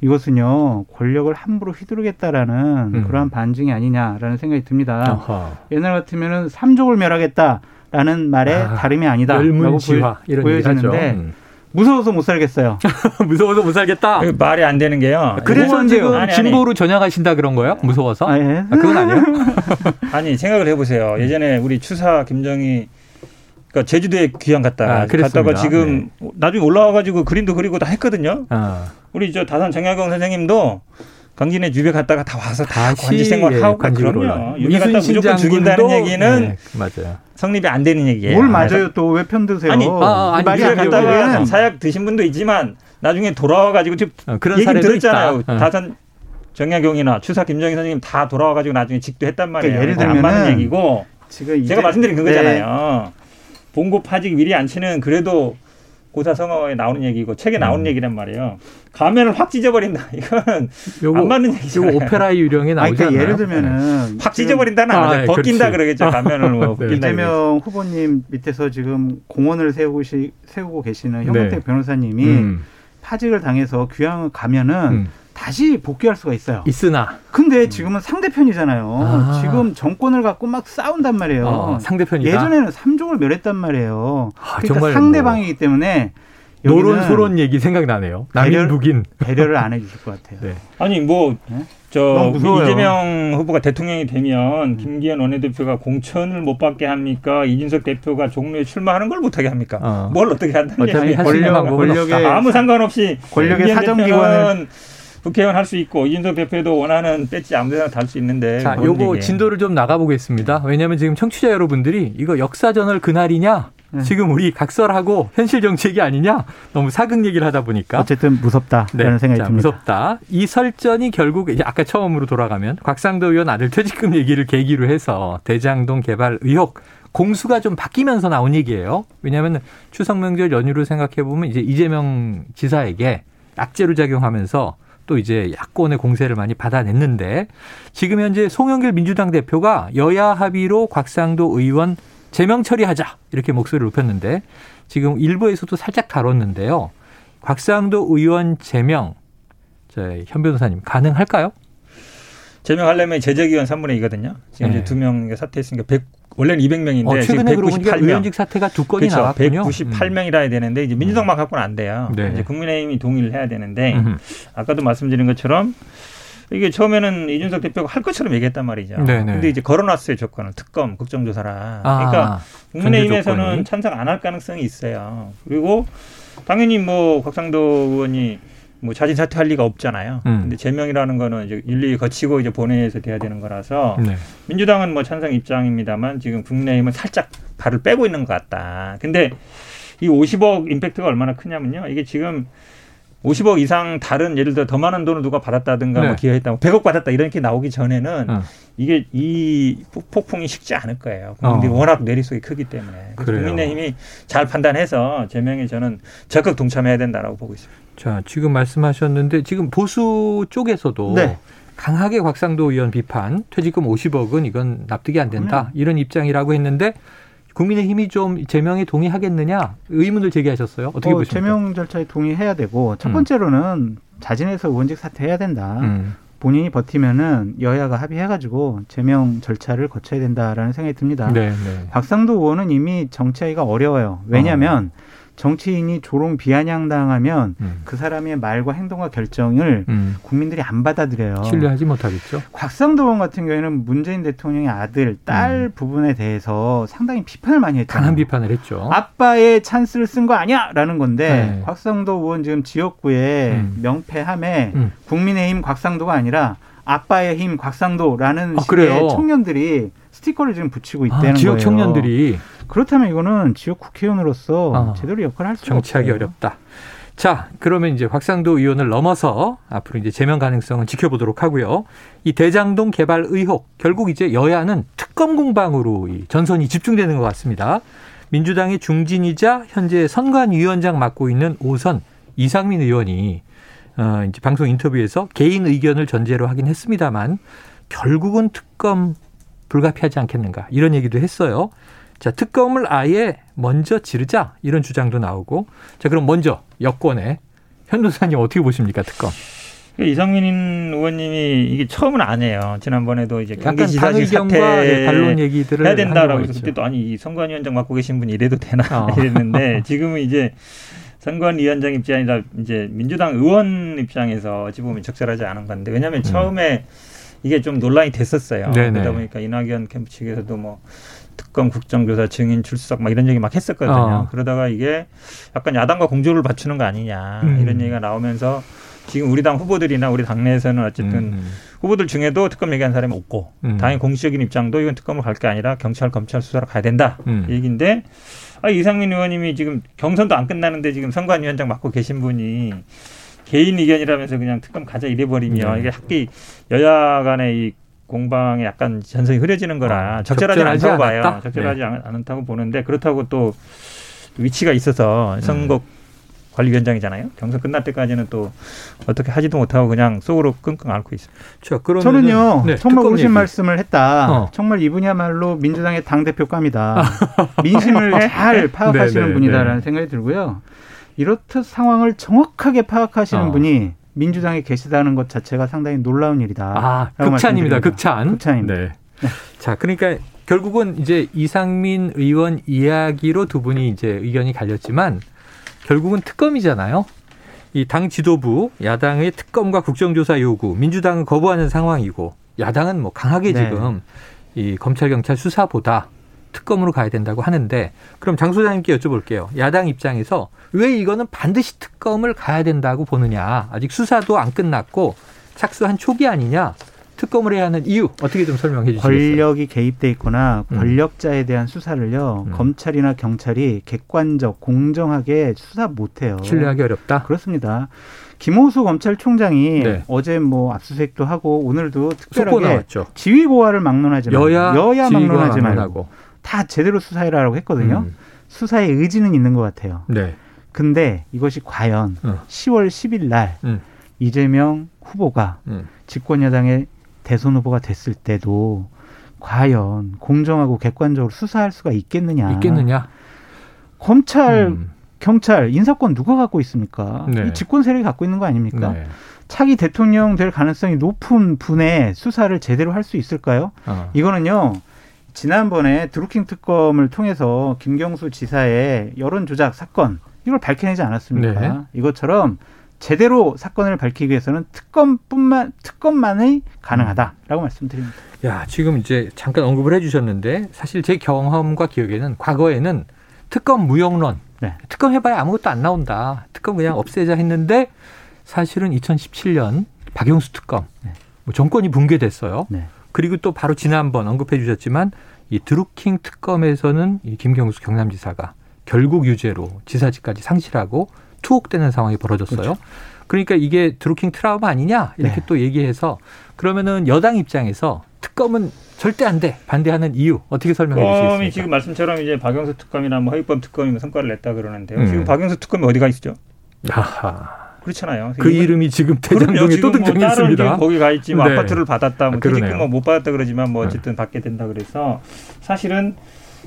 이것은요 권력을 함부로 휘두르겠다라는 음. 그러한 반증이 아니냐라는 생각이 듭니다. 아하. 옛날 같으면 삼족을 멸하겠다라는 말에 아, 다름이 아니다. 열문지화 이런 보여지는데 무서워서 못 살겠어요. 무서워서 못 살겠다. 말이 안 되는 게요. 그래서 지금 아니, 아니. 진보로 전향하신다 그런 거예요? 무서워서? 아, 예. 아, 그건 아니에요? 아니 생각을 해보세요. 예전에 우리 추사 김정희 그러니까 제주도에 귀향 갔다가, 아, 갔다가 지금 네. 나중에 올라와가지고 그림도 그리고 다 했거든요. 아. 우리 저 다산 정약용 선생님도 강진에 유배 갔다가 다 와서 다 관지 생활하고 예, 그럼요. 유배 갔다가 무조건 죽인다는 얘기는 네, 맞아요. 성립이 안 되는 얘기예요. 뭘 맞아요? 또 왜 편드세요? 아니, 아, 아니 말이 안 갔다가 사약 드신 분도 있지만 나중에 돌아와가지고 지금 어, 그런 얘기 들었잖아요. 어. 다산 정약용이나 추사 김정희 선생님 다 돌아와가지고 나중에 직도했단 말이에요. 그러니까 예를 들면 안 맞는 얘기고 지금 제가 말씀드린 그거잖아요. 네. 봉고 파직 미리 안 치는 그래도 고사성어에 나오는 얘기고 책에 나오는 음. 얘기란 말이에요. 가면을 확 찢어버린다. 이건 요거, 안 맞는 얘기죠. 이거 오페라의 유령에 나오지 않나요? 예를 들면은 확 찢어버린다는 안 하죠. 아, 벗긴다 그러겠죠. 가면을 뭐 네. 벗긴다. 이재명 후보님 밑에서 지금 공헌을 세우고, 시, 세우고 계시는 현근택 네. 변호사님이 음. 파직을 당해서 귀향을 가면은 음. 다시 복귀할 수가 있어요. 있으나. 근데 지금은 상대편이잖아요. 아. 지금 정권을 갖고 막 싸운단 말이에요. 어, 상대편이다. 예전에는 삼종을 멸했단 말이에요. 아, 그러니까 정말 상대방이기 뭐. 때문에 노론소론 얘기 생각나네요. 남인 북인. 배려를 안 해주실 것 같아요. 네. 아니 뭐 저 네? 이재명 후보가 대통령이 되면 김기현 원내대표가 공천을 못 받게 합니까? 이준석 대표가 종로에 출마하는 걸 못하게 합니까? 어. 뭘 어떻게 한다는 얘기예요. 권력, 권력의 아무 상관없이 권력의 사정기관은 국회의원 할 수 있고 이준석 대표도 원하는 배지 아무데나 달 수 있는데. 자, 요거 진도를 좀 나가보겠습니다. 왜냐하면 지금 청취자 여러분들이 이거 역사전을 그날이냐? 네. 지금 우리 각설하고 현실 정책이 아니냐? 너무 사극 얘기를 하다 보니까. 어쨌든 무섭다. 네. 라는 생각이 자, 듭니다. 무섭다. 이 설전이 결국 이제 아까 처음으로 돌아가면 곽상도 의원 아들 퇴직금 얘기를 계기로 해서 대장동 개발 의혹. 공수가 좀 바뀌면서 나온 얘기예요. 왜냐하면 추석 명절 연휴를 생각해 보면 이제 이재명 지사에게 약재로 작용하면서 또 이제 야권의 공세를 많이 받아냈는데, 지금 현재 송영길 민주당 대표가 여야 합의로 곽상도 의원 제명 처리하자 이렇게 목소리를 높였는데, 지금 일부에서도 살짝 다뤘는데요. 곽상도 의원 제명, 현 변호사님 가능할까요? 제명하려면 제재기간 삼분의 이거든요. 지금 네. 이제 두 명 사퇴했으니까 백, 원래는 이백 명인데 어, 지금 백구십팔 명. 의원직 사퇴가 두 건이 그렇죠. 나왔군요. 백구십팔 명이라 해야 되는데 이제 민주당만 음. 갖고는 안 돼요. 네. 이제 국민의힘이 동의를 해야 되는데 음흠. 아까도 말씀드린 것처럼 이게 처음에는 이준석 대표가 할 것처럼 얘기했단 말이죠. 그런데 이제 걸어놨어요. 조건을. 특검, 국정조사라. 아, 그러니까 국민의힘에서는 찬성 안 할 가능성이 있어요. 그리고 당연히 뭐 곽상도 의원이 뭐 자진 사퇴할 리가 없잖아요. 음. 근데 제명이라는 거는 이제 윤리 거치고 이제 본회의에서 돼야 되는 거라서 네. 민주당은 뭐 찬성 입장입니다만 지금 국민의힘은 살짝 발을 빼고 있는 것 같다. 근데 이 오십억 임팩트가 얼마나 크냐면요. 이게 지금 오십억 이상 다른 예를 들어 더 많은 돈을 누가 받았다든가 네. 뭐 기여했다, 뭐 백억 받았다 이런 게 나오기 전에는 어. 이게 이 폭풍이 식지 않을 거예요. 국민들이 어. 워낙 내리속이 크기 때문에 국민의힘이 잘 판단해서 제명에 저는 적극 동참해야 된다라고 보고 있습니다. 자, 지금 말씀하셨는데 지금 보수 쪽에서도 네. 강하게 곽상도 의원 비판, 퇴직금 오십억은 이건 납득이 안 된다 네. 이런 입장이라고 했는데 국민의힘이 좀 제명에 동의하겠느냐 의문을 제기하셨어요. 어떻게 어, 보십니까? 제명 절차에 동의해야 되고 첫 번째로는 음. 자진해서 의원직 사퇴해야 된다. 음. 본인이 버티면은 여야가 합의해가지고 제명 절차를 거쳐야 된다라는 생각이 듭니다. 네, 네. 박상도 의원은 이미 정치하기가 어려워요. 왜냐하면 어. 정치인이 조롱 비아냥당하면 음. 그 사람의 말과 행동과 결정을 음. 국민들이 안 받아들여요. 신뢰하지 못하겠죠. 곽상도 의원 같은 경우에는 문재인 대통령의 아들, 딸 음. 부분에 대해서 상당히 비판을 많이 했잖아요. 강한 비판을 했죠. 아빠의 찬스를 쓴 거 아니야! 라는 건데 네. 곽상도 의원 지금 지역구에 음. 명패함에 음. 국민의힘 곽상도가 아니라 아빠의 힘 곽상도라는 아, 식의 그래요? 청년들이 스티커를 지금 붙이고 있다는 아, 지역 거예요. 지역 청년들이. 그렇다면 이거는 지역 국회의원으로서 아, 제대로 역할을 할 수가 정치하기 없어요. 어렵다. 자, 그러면 이제 곽상도 의원을 넘어서 앞으로 이제 제명 가능성은 지켜보도록 하고요. 이 대장동 개발 의혹, 결국 이제 여야는 특검 공방으로 이 전선이 집중되는 것 같습니다. 민주당의 중진이자 현재 선관위원장 맡고 있는 오선 이상민 의원이 어, 이제 방송 인터뷰에서 개인 의견을 전제로 하긴 했습니다만 결국은 특검 불가피하지 않겠는가 이런 얘기도 했어요. 자, 특검을 아예 먼저 지르자 이런 주장도 나오고. 자, 그럼 먼저 여권에 현 도사님 어떻게 보십니까? 특검. 이상민 의원님이 이게 처음은 안 해요. 지난번에도 이제 경기지사직 사퇴 반론 얘기들을 해야 된다라고 해서 그때도 아니 이 선관위원장 맡고 계신 분이 이래도 되나 어. 이랬는데 지금은 이제 선관위원장 입장이 아니라 이제 민주당 의원 입장에서 어찌 보면 적절하지 않은 건데 왜냐하면 처음에 음. 이게 좀 논란이 됐었어요. 네네. 그러다 보니까 이낙연 캠프 측에서도 뭐 특검 국정조사 증인 출석 막 이런 얘기 막 했었거든요. 어. 그러다가 이게 약간 야당과 공조를 받추는 거 아니냐 음. 이런 얘기가 나오면서 지금 우리 당 후보들이나 우리 당내에서는 어쨌든 음. 후보들 중에도 특검 얘기한 사람이 없고 음. 당연히 공식적인 입장도 이건 특검을 갈 게 아니라 경찰 검찰 수사로 가야 된다 음. 얘기인데 아, 이상민 의원님이 지금 경선도 안 끝나는데 지금 선관위원장 맡고 계신 분이 개인 의견이라면서 그냥 특검 가자 이래버리면 네. 이게 학기 여야 간의 이 공방에 약간 전선이 흐려지는 거라 어, 적절하지, 적절하지 않다고 않았다? 봐요. 적절하지 네. 않다고 보는데 그렇다고 또 위치가 있어서 선거관리위원장이잖아요. 경선 끝날 때까지는 또 어떻게 하지도 못하고 그냥 속으로 끙끙 앓고 있습니다. 자, 저는요. 네, 정말 오신 말씀을 했다. 어. 정말 이분이야말로 민주당의 당대표감이다. 민심을 잘 파악하시는 네, 네, 분이다라는 네. 생각이 들고요. 이렇듯 상황을 정확하게 파악하시는 어. 분이 민주당에 계시다는 것 자체가 상당히 놀라운 일이다. 아, 극찬입니다. 극찬. 극찬입니다. 네. 네. 자, 그러니까 결국은 이제 이상민 의원 이야기로 두 분이 이제 의견이 갈렸지만 결국은 특검이잖아요. 이 당 지도부 야당의 특검과 국정조사 요구, 민주당은 거부하는 상황이고 야당은 뭐 강하게 네. 지금 이 검찰 경찰 수사보다 특검으로 가야 된다고 하는데 그럼 장 소장님께 여쭤볼게요. 야당 입장에서 왜 이거는 반드시 특검을 가야 된다고 보느냐. 아직 수사도 안 끝났고 착수한 초기 아니냐. 특검을 해야 하는 이유 어떻게 좀 설명해 주시겠어요? 권력이 개입돼 있거나 권력자에 대한 수사를요. 음. 검찰이나 경찰이 객관적 공정하게 수사 못해요. 신뢰하기 어렵다? 그렇습니다. 김오수 검찰총장이 네. 어제 뭐 압수수색도 하고 오늘도 특별하게 지휘 고하를 막론하지 말고 여야, 여야 막론하지 말고. 다 제대로 수사해라라고 했거든요. 음. 수사의 의지는 있는 것 같아요. 네. 근데 이것이 과연 어. 시월 십일 날 음. 이재명 후보가 음. 집권여당의 대선 후보가 됐을 때도 과연 공정하고 객관적으로 수사할 수가 있겠느냐. 있겠느냐. 검찰, 음. 경찰, 인사권 누가 갖고 있습니까? 네. 이 집권 세력이 갖고 있는 거 아닙니까? 네. 차기 대통령 될 가능성이 높은 분의 수사를 제대로 할 수 있을까요? 어. 이거는요. 지난번에 드루킹 특검을 통해서 김경수 지사의 여론조작 사건 이걸 밝혀내지 않았습니까? 네. 이것처럼 제대로 사건을 밝히기 위해서는 특검뿐만, 특검만이 가능하다라고 음. 말씀드립니다. 야, 지금 이제 잠깐 언급을 해주셨는데 사실 제 경험과 기억에는 과거에는 특검 무용론, 네. 특검 해봐야 아무것도 안 나온다. 특검 그냥 없애자 했는데 사실은 이천십칠 년 박영수 특검, 네. 뭐 정권이 붕괴됐어요. 네. 그리고 또 바로 지난번 언급해 주셨지만 이 드루킹 특검에서는 이 김경수 경남지사가 결국 유죄로 지사직까지 상실하고 투옥되는 상황이 벌어졌어요. 그렇죠. 그러니까 이게 드루킹 트라우마 아니냐 이렇게 네. 또 얘기해서 그러면은 여당 입장에서 특검은 절대 안 돼 반대하는 이유 어떻게 설명해 주시겠습니까? 특검이 지금 말씀처럼 이제 박영수 특검이나 뭐 허위법 특검이 성과를 냈다 그러는데요. 음. 지금 박영수 특검이 어디가 있죠? 아하. 그렇잖아요. 그 이름이 지금 대장동에 또 등장했습니다. 뭐 다른 게 거기 가 있지, 뭐 네. 아파트를 받았다, 뭐 퇴직금 뭐 못 받았다 그러지만 뭐 어쨌든 받게 된다 그래서 사실은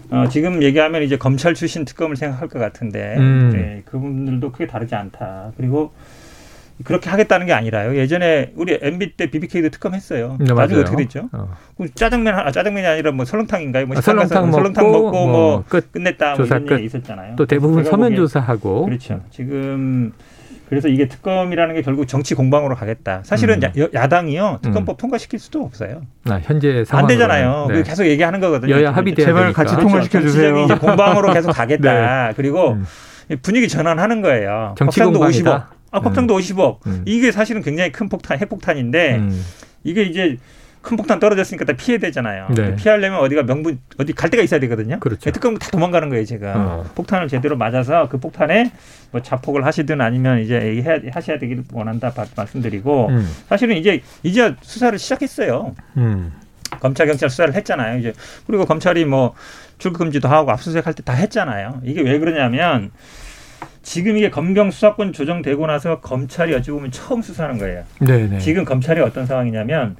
어, 지금 얘기하면 이제 검찰 출신 특검을 생각할 것 같은데 음. 네, 그분들도 크게 다르지 않다. 그리고 그렇게 하겠다는 게 아니라요. 예전에 우리 엠비 때 비비케이도 특검했어요. 네, 나중에 어떻게 됐죠? 어. 짜장면 아, 짜장면이 아니라 뭐 설렁탕인가요? 뭐 아, 설렁탕, 설렁탕 먹고, 먹고 뭐 끝, 끝냈다 뭐 이런 얘기 있었잖아요. 또 대부분 서면 조사하고 그렇죠. 지금 그래서 이게 특검이라는 게 결국 정치 공방으로 가겠다. 사실은 음. 야, 야당이요. 특검법 음. 통과시킬 수도 없어요. 아, 현재 상황 안 되잖아요. 네. 계속 얘기하는 거거든요. 여야 합의돼야 제발 되니까. 같이 통과시켜 주세요. 정치적인 공방으로 계속 가겠다. 네. 그리고 음. 분위기 전환하는 거예요. 정치 공방이다. 오십억. 아, 곽상도 음. 오십억. 음. 이게 사실은 굉장히 큰 폭탄, 핵폭탄인데 음. 이게 이제 큰 폭탄 떨어졌으니까 다 피해야 되잖아요. 네. 피하려면 어디가 명분, 어디 갈 데가 있어야 되거든요. 그렇죠. 특검은 다 도망가는 거예요, 제가. 어. 폭탄을 제대로 맞아서 그 폭탄에 뭐 자폭을 하시든 아니면 이제 얘기해야, 하셔야 되길 원한다 말씀드리고 음. 사실은 이제 이제 수사를 시작했어요. 음. 검찰, 경찰 수사를 했잖아요. 이제 그리고 검찰이 뭐 출국금지도 하고 압수수색할 때 다 했잖아요. 이게 왜 그러냐면 지금 이게 검경 수사권 조정되고 나서 검찰이 어찌 보면 처음 수사하는 거예요. 네네. 지금 검찰이 어떤 상황이냐면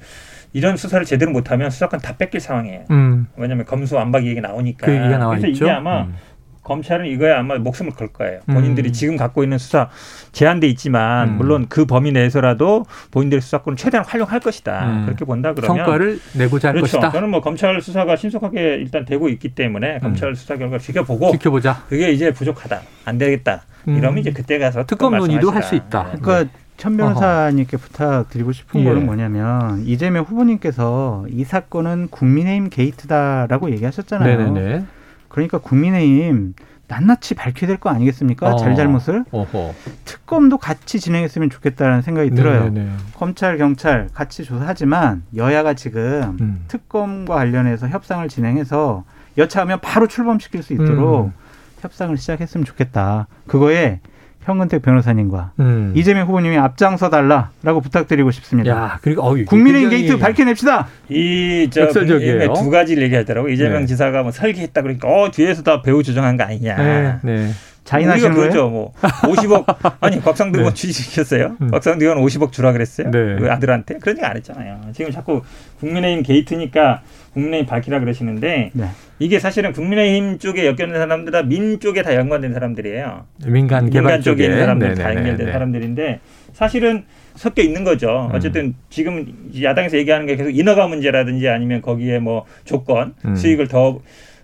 이런 수사를 제대로 못하면 수사권 다 뺏길 상황이에요. 음. 왜냐하면 검수 완박 얘기가 나오니까. 그 얘기가 나와 그래서 있죠? 이게 아마 음. 검찰은 이거에 아마 목숨을 걸 거예요. 본인들이 음. 지금 갖고 있는 수사 제한돼 있지만 음. 물론 그 범위 내에서라도 본인들의 수사권을 최대한 활용할 것이다. 음. 그렇게 본다 그러면. 성과를 내고자 할 그렇죠. 것이다. 저는 뭐 검찰 수사가 신속하게 일단 되고 있기 때문에 검찰 음. 수사 결과를 지켜보고. 지켜보자. 그게 이제 부족하다. 안 되겠다. 음. 이러면 이제 그때 가서 특검 논의도 할 수 있다. 네. 그러니까. 천 변호사님께 어허. 부탁드리고 싶은 예. 거는 뭐냐면 이재명 후보님께서 이 사건은 국민의힘 게이트다라고 얘기하셨잖아요. 네네네. 그러니까 국민의힘 낱낱이 밝혀야 될 거 아니겠습니까? 어. 잘잘못을. 어허. 특검도 같이 진행했으면 좋겠다는 생각이 들어요. 네네네. 검찰, 경찰 같이 조사하지만 여야가 지금 음. 특검과 관련해서 협상을 진행해서 여차하면 바로 출범시킬 수 있도록 음. 협상을 시작했으면 좋겠다. 그거에 현근택 변호사님과 음. 이재명 후보님이 앞장서 달라라고 부탁드리고 싶습니다. 야, 그리고 어이, 국민의힘 게이트 밝혀냅시다. 이 저 두 가지를 얘기하더라고. 이재명 네. 지사가 뭐 설계했다 그러니까 어 뒤에서 다 배후 조정한 거 아니냐. 네. 네. 자인하시는 거예요? 그렇죠. 뭐 오십억 아니 곽상도 의원 네. 취직시켰어요. 음. 곽상도 의원 오십억 주라 그랬어요. 네. 그 아들한테 그런 얘기 안 했잖아요. 지금 자꾸 국민의힘 게이트니까 국민의힘 밝히라 그러시는데 네. 이게 사실은 국민의힘 쪽에 엮여있는 사람들 다 민 쪽에 다 연관된 사람들이에요. 민간 개발 민간 쪽에 있는 사람들 다 연결된 네네. 사람들인데 사실은 섞여 있는 거죠. 어쨌든 음. 지금 야당에서 얘기하는 게 계속 인허가 문제라든지 아니면 거기에 뭐 조건 음. 수익을 더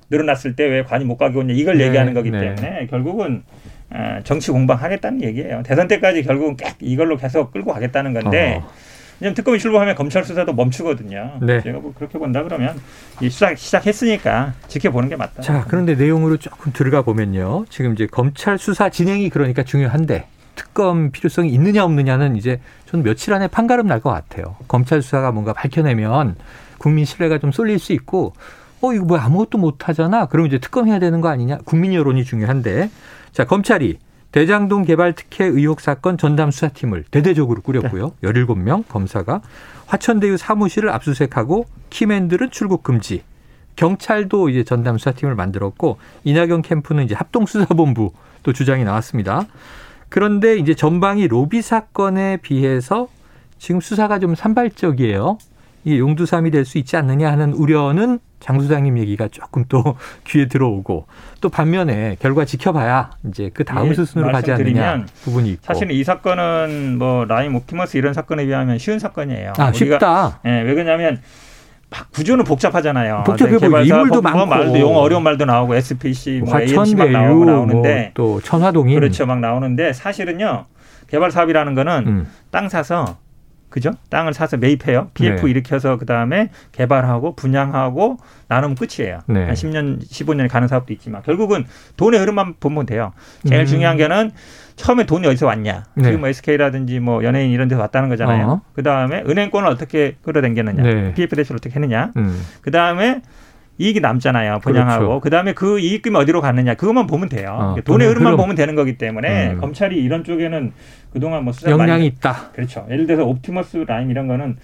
늘어났을 때 왜 관이 못 가게 오냐 이걸 네, 얘기하는 거기 네. 때문에 결국은 정치 공방하겠다는 얘기예요. 대선 때까지 결국은 이걸로 계속 끌고 가겠다는 건데 어. 왜냐하면 특검이 출범하면 검찰 수사도 멈추거든요. 네. 제가 뭐 그렇게 본다 그러면 이 수사 시작했으니까 지켜보는 게 맞다. 자, 그런데 내용으로 조금 들어가 보면요. 지금 이제 검찰 수사 진행이 그러니까 중요한데 특검 필요성이 있느냐 없느냐는 이제 저는 며칠 안에 판가름 날 것 같아요. 검찰 수사가 뭔가 밝혀내면 국민 신뢰가 좀 쏠릴 수 있고 어 이거 뭐 아무것도 못하잖아. 그럼 이제 특검해야 되는 거 아니냐. 국민 여론이 중요한데 자 검찰이 대장동 개발 특혜 의혹 사건 전담 수사팀을 대대적으로 꾸렸고요. 네. 열일곱 명 검사가 화천대유 사무실을 압수수색하고 키맨들은 출국 금지. 경찰도 이제 전담 수사팀을 만들었고 이낙연 캠프는 이제 합동수사본부 또 주장이 나왔습니다. 그런데 이제 전방위 로비 사건에 비해서 지금 수사가 좀 산발적이에요. 이게 용두삼이 될 수 있지 않느냐 하는 우려는 장 소장님 얘기가 조금 또 귀에 들어오고, 또 반면에 결과 지켜봐야 이제 그 다음 예, 수순으로 가지 않느냐 부분이 있고. 사실 이 사건은 뭐 라임 옵티머스 이런 사건에 비하면 쉬운 사건이에요. 아, 쉽다. 예, 왜 그러냐면 막 구조는 복잡하잖아요. 복잡해 보이고 인물도 많고 말도 용어 어려운 말도 나오고 에스피씨, 뭐 에이엠씨 막 나오고 나오는데 뭐 또 천화동인 그렇죠 막 나오는데 사실은요 개발 사업이라는 거는 음. 땅 사서. 그죠? 땅을 사서 매입해요. 피에프 네. 일으켜서 그다음에 개발하고 분양하고 나누면 끝이에요. 네. 한 십 년, 십오 년 가는 사업도 있지만 결국은 돈의 흐름만 보면 돼요. 제일 음. 중요한 게는 처음에 돈이 어디서 왔냐. 네. 지금 뭐 에스케이라든지 뭐 연예인 이런 데서 왔다는 거잖아요. 어. 그다음에 은행권을 어떻게 끌어당겼느냐. 네. 피에프 대출을 어떻게 했느냐. 음. 그다음에 이익이 남잖아요. 분양하고. 그렇죠. 그다음에 그 이익금이 어디로 갔느냐. 그것만 보면 돼요. 어, 돈의, 돈의 흐름만 흐름. 보면 되는 거기 때문에 음. 검찰이 이런 쪽에는 그동안 뭐 수사 역량이 많이, 있다. 그렇죠. 예를 들어서 옵티머스 라인 이런 거는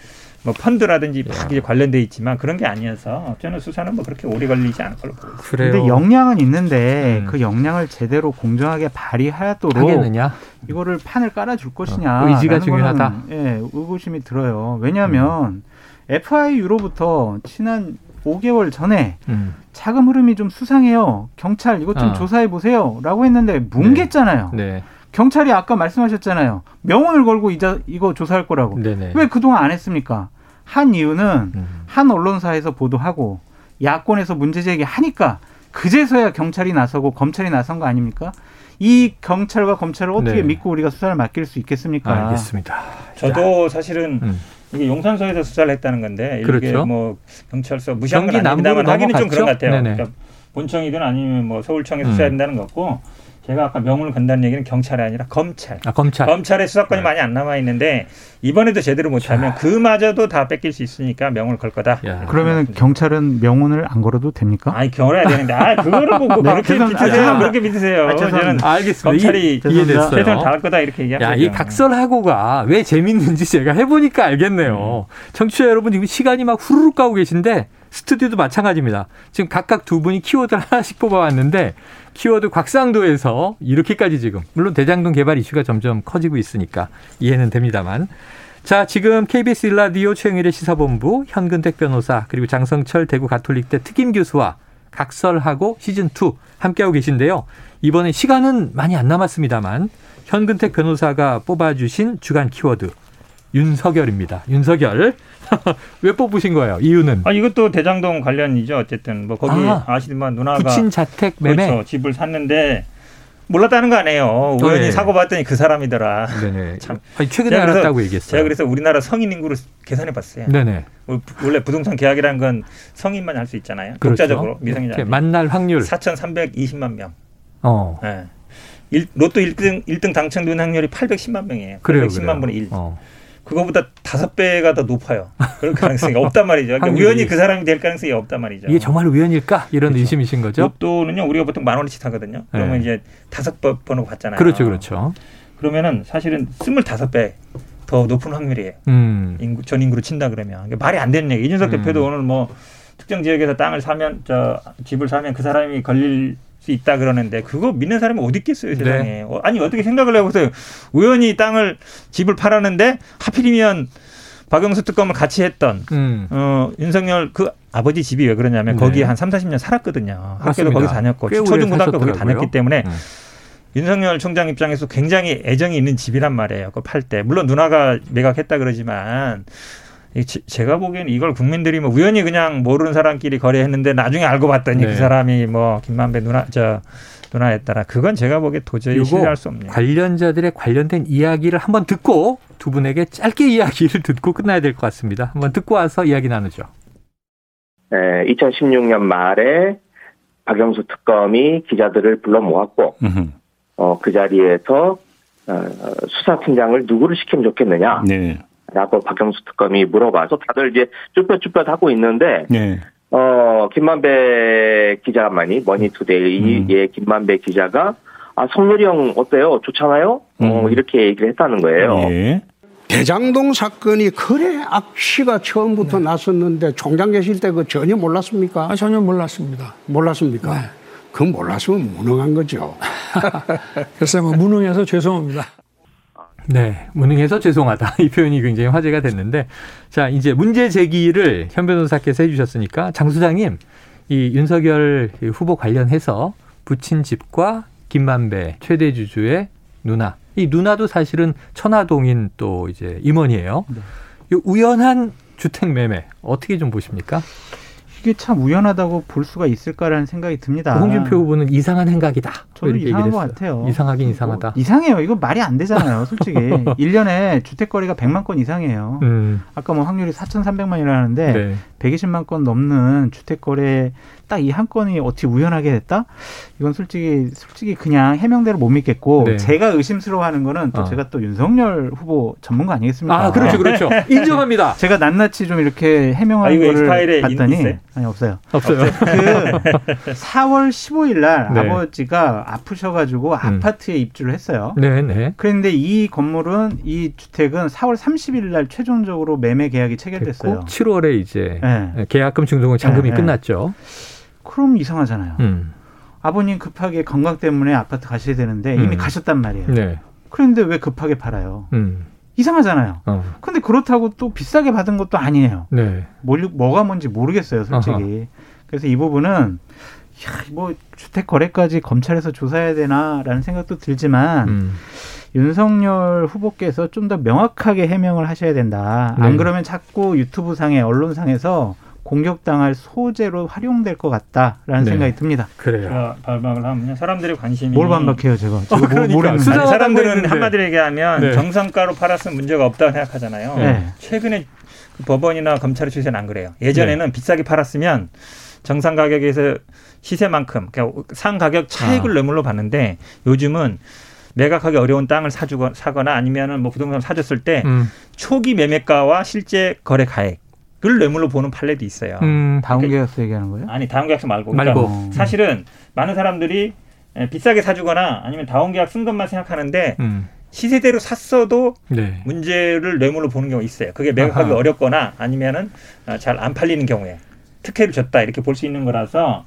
뭐 펀드라든지 막 이제 관련돼 있지만 그런 게 아니어서 저는 수사는 뭐 그렇게 오래 걸리지 않을 걸로 보고 있습니다. 그런데 역량은 있는데 음. 그 역량을 제대로 공정하게 발휘하도록 하겠느냐? 이거를 판을 깔아줄 것이냐? 어, 의지가 중요하다. 예, 의구심이 들어요. 왜냐하면 음. 에프아이유로부터 지난 오 개월 전에 음. 자금 흐름이 좀 수상해요. 경찰 이것 좀 어. 조사해 보세요. 라고 했는데 뭉갰잖아요. 네. 네. 경찰이 아까 말씀하셨잖아요. 명운을 걸고 이자, 이거 조사할 거라고. 네네. 왜 그동안 안 했습니까? 한 이유는 음. 한 언론사에서 보도하고 야권에서 문제 제기하니까 그제서야 경찰이 나서고 검찰이 나선 거 아닙니까? 이 경찰과 검찰을 어떻게 네. 믿고 우리가 수사를 맡길 수 있겠습니까? 아, 알겠습니다. 저도 사실은 음. 이게 용산서에서 수사를 했다는 건데 이게 그렇죠. 뭐 경찰서 무시한 건 아닙니다만 하기는 좀 그런 것 같아요. 그러니까 본청이든 아니면 뭐 서울청에서 음. 수사해야 된다는 것 같고 제가 아까 명운을 건다는 얘기는 경찰이 아니라 검찰. 아, 검찰. 검찰의 수사권이 네. 많이 안 남아있는데 이번에도 제대로 못하면 그마저도 다 뺏길 수 있으니까 명운을 걸 거다. 그러면 경찰은 명운을 안 걸어도 됩니까? 아니, 걸어야 되는데. 아, 그거를 보고 네, 그렇게 믿으세요. 아, 그렇게 믿으세요. 아, 저는 알겠습니다. 검찰이 이해됐어요. 최선을 다할 거다 이렇게 얘기하죠. 야, 이 각설하고가 왜 재밌는지 제가 해보니까 알겠네요. 음. 청취자 여러분 지금 시간이 막 후루룩 가고 계신데 스튜디오도 마찬가지입니다. 지금 각각 두 분이 키워드를 하나씩 뽑아왔는데 키워드 곽상도에서 이렇게까지 지금 물론 대장동 개발 이슈가 점점 커지고 있으니까 이해는 됩니다만 자 지금 케이비에스 일 라디오 최영일의 시사본부 현근택 변호사 그리고 장성철 대구 가톨릭대 특임 교수와 각설하고 시즌이 함께하고 계신데요. 이번에 시간은 많이 안 남았습니다만 현근택 변호사가 뽑아주신 주간 키워드 윤석열입니다. 윤석열. 왜 뽑으신 거예요? 이유는? 아, 이것도 대장동 관련이죠. 어쨌든 뭐 거기 아, 아시지만 누나가 부친 자택 매매 그렇죠, 집을 샀는데 몰랐다는 거 아니에요. 우연히 네. 사고 봤더니 그 사람이더라. 네네. 참. 아니, 최근에 알았다고 그래서, 얘기했어요. 제가 그래서 우리나라 성인 인구를 계산해 봤어요. 네네. 원래 부동산 계약이라는 건 성인만 할 수 있잖아요. 그렇죠. 독자적으로 미성년자 만날 확률 사천삼백이십만 명. 어. 네. 일, 로또 일 등 일 등 당첨된 확률이 팔백십만 명이에요. 그래요, 팔백십만 분의 일. 어. 그거보다 다섯 배가 더 높아요. 그럴 가능성이 없단 말이죠. 그러니까 우연히 그 사람이 될 가능성이 없단 말이죠. 이게 정말 우연일까? 이런 그렇죠. 의심이신 거죠. 로또는요, 우리가 보통 만 원씩 하거든요. 그러면 네. 이제 다섯 번 번호 받잖아요. 그렇죠, 그렇죠. 그러면은 사실은 스물다섯 배 더 높은 확률이에요. 음. 인구, 전 인구로 친다 그러면 그러니까 말이 안 되는 얘기. 이준석 음. 대표도 오늘 뭐 특정 지역에서 땅을 사면 저 집을 사면 그 사람이 걸릴 수 있다 그러는데 그거 믿는 사람이 어디 있겠어요 세상에. 네. 아니 어떻게 생각을 해보세요. 우연히 땅을 집을 팔았는데 하필이면 박영수 특검을 같이 했던 음. 어, 윤석열 그 아버지 집이 왜 그러냐면 네. 거기에 한 삼사십 년 살았거든요. 학교도 거기 다녔고 초중고등학교 거기 다녔기 때문에 음. 윤석열 총장 입장에서 굉장히 애정이 있는 집이란 말이에요. 그거 팔 때. 물론 누나가 매각했다 그러지만 제가 보기에는 이걸 국민들이 뭐 우연히 그냥 모르는 사람끼리 거래했는데 나중에 알고 봤더니 네. 그 사람이 뭐 김만배 누나 저 누나에 따라 그건 제가 보기에 도저히 신뢰할 수 없네요. 관련자들의 관련된 이야기를 한번 듣고 두 분에게 짧게 이야기를 듣고 끝나야 될 것 같습니다. 한번 듣고 와서 이야기 나누죠. 네, 이천십육 년 말에 박영수 특검이 기자들을 불러 모았고 어, 그 자리에서 어, 수사팀장을 누구를 시키면 좋겠느냐. 네. 라고 박영수 특검이 물어봐서 다들 이제 쭈뼛쭈뼛 하고 있는데, 네. 어, 김만배 기자만이, 머니투데이의 음. 김만배 기자가, 아, 성렬이 형 어때요? 좋잖아요? 음. 어, 이렇게 얘기를 했다는 거예요. 네. 대장동 사건이 그래 악취가 처음부터 네. 났었는데 총장 계실 때 그 전혀 몰랐습니까? 아, 전혀 몰랐습니다. 몰랐습니까? 네. 그 몰랐으면 무능한 거죠. 글쎄 뭐 무능해서 죄송합니다. 네, 무능해서 죄송하다. 이 표현이 굉장히 화제가 됐는데, 자 이제 문제 제기를 현 변호사께서 해주셨으니까 장 수장님, 이 윤석열 후보 관련해서 부친 집과 김만배 최대 주주의 누나, 이 누나도 사실은 천화동인 또 이제 임원이에요. 네. 이 우연한 주택 매매 어떻게 좀 보십니까? 이게 참 우연하다고 볼 수가 있을까라는 생각이 듭니다. 홍준표 후보는 이상한 행각이다. 저도 이상한 것 같아요. 이상하긴 이상하다. 뭐, 이상해요. 이거 말이 안 되잖아요. 솔직히. 일 년에 주택거래가 백만 건 이상이에요. 음. 아까 뭐 확률이 사천삼백만이라는데 네. 백이십만 건 넘는 주택거래 딱 이 한 건이 어떻게 우연하게 됐다? 이건 솔직히 솔직히 그냥 해명대로 못 믿겠고 네. 제가 의심스러워하는 거는 또 어. 제가 또 윤석열 후보 전문가 아니겠습니까? 아 그렇죠. 그렇죠. 인정합니다. 제가 낱낱이 좀 이렇게 해명하는 아, 거를 봤더니 있어요? 아니 없어요. 없어요. 그 사월 십오일 날 네. 아버지가 아프셔가지고 음. 아파트에 입주를 했어요. 네네. 그런데 이 건물은 이 주택은 사월 삼십일 날 최종적으로 매매 계약이 체결됐어요. 됐고, 칠월에 이제 네. 계약금 증동은 잔금이 네. 끝났죠. 그럼 이상하잖아요. 음. 아버님 급하게 건강 때문에 아파트 가셔야 되는데 이미 음. 가셨단 말이에요. 네. 그런데 왜 급하게 팔아요? 음. 이상하잖아요. 어. 근데 그렇다고 또 비싸게 받은 것도 아니에요. 네. 뭘, 뭐가 뭔지 모르겠어요, 솔직히. 아하. 그래서 이 부분은 이야, 뭐 주택 거래까지 검찰에서 조사해야 되나라는 생각도 들지만 음. 윤석열 후보께서 좀 더 명확하게 해명을 하셔야 된다. 네. 안 그러면 자꾸 유튜브 상에 언론상에서 공격당할 소재로 활용될 것 같다라는 네. 생각이 듭니다. 그래요. 제가 발박을 하면요. 사람들의 관심이. 뭘 반박해요, 제가? 제가 어, 그러니까. 사람들은 한마디로 얘기하면 네. 정상가로 팔았으면 문제가 없다고 생각하잖아요. 네. 최근에 법원이나 검찰의 추세는 안 그래요. 예전에는 네. 비싸게 팔았으면 정상 가격에서 시세만큼, 그러니까 상 가격 차익을 아. 뇌물로 받는데 요즘은 매각하기 어려운 땅을 사주거, 사거나 아니면 뭐 부동산을 사줬을 때 음. 초기 매매가와 실제 거래 가액. 그걸 뇌물로 보는 판례도 있어요. 음, 다운계약서 그러니까, 얘기하는 거예요? 아니, 다운계약서 말고. 그러니까 말고. 사실은 많은 사람들이 비싸게 사주거나 아니면 다운계약 쓴 것만 생각하는데 음. 시세대로 샀어도 네. 문제를 뇌물로 보는 경우가 있어요. 그게 매각하기 아하. 어렵거나 아니면은 잘 안 팔리는 경우에 특혜를 줬다 이렇게 볼 수 있는 거라서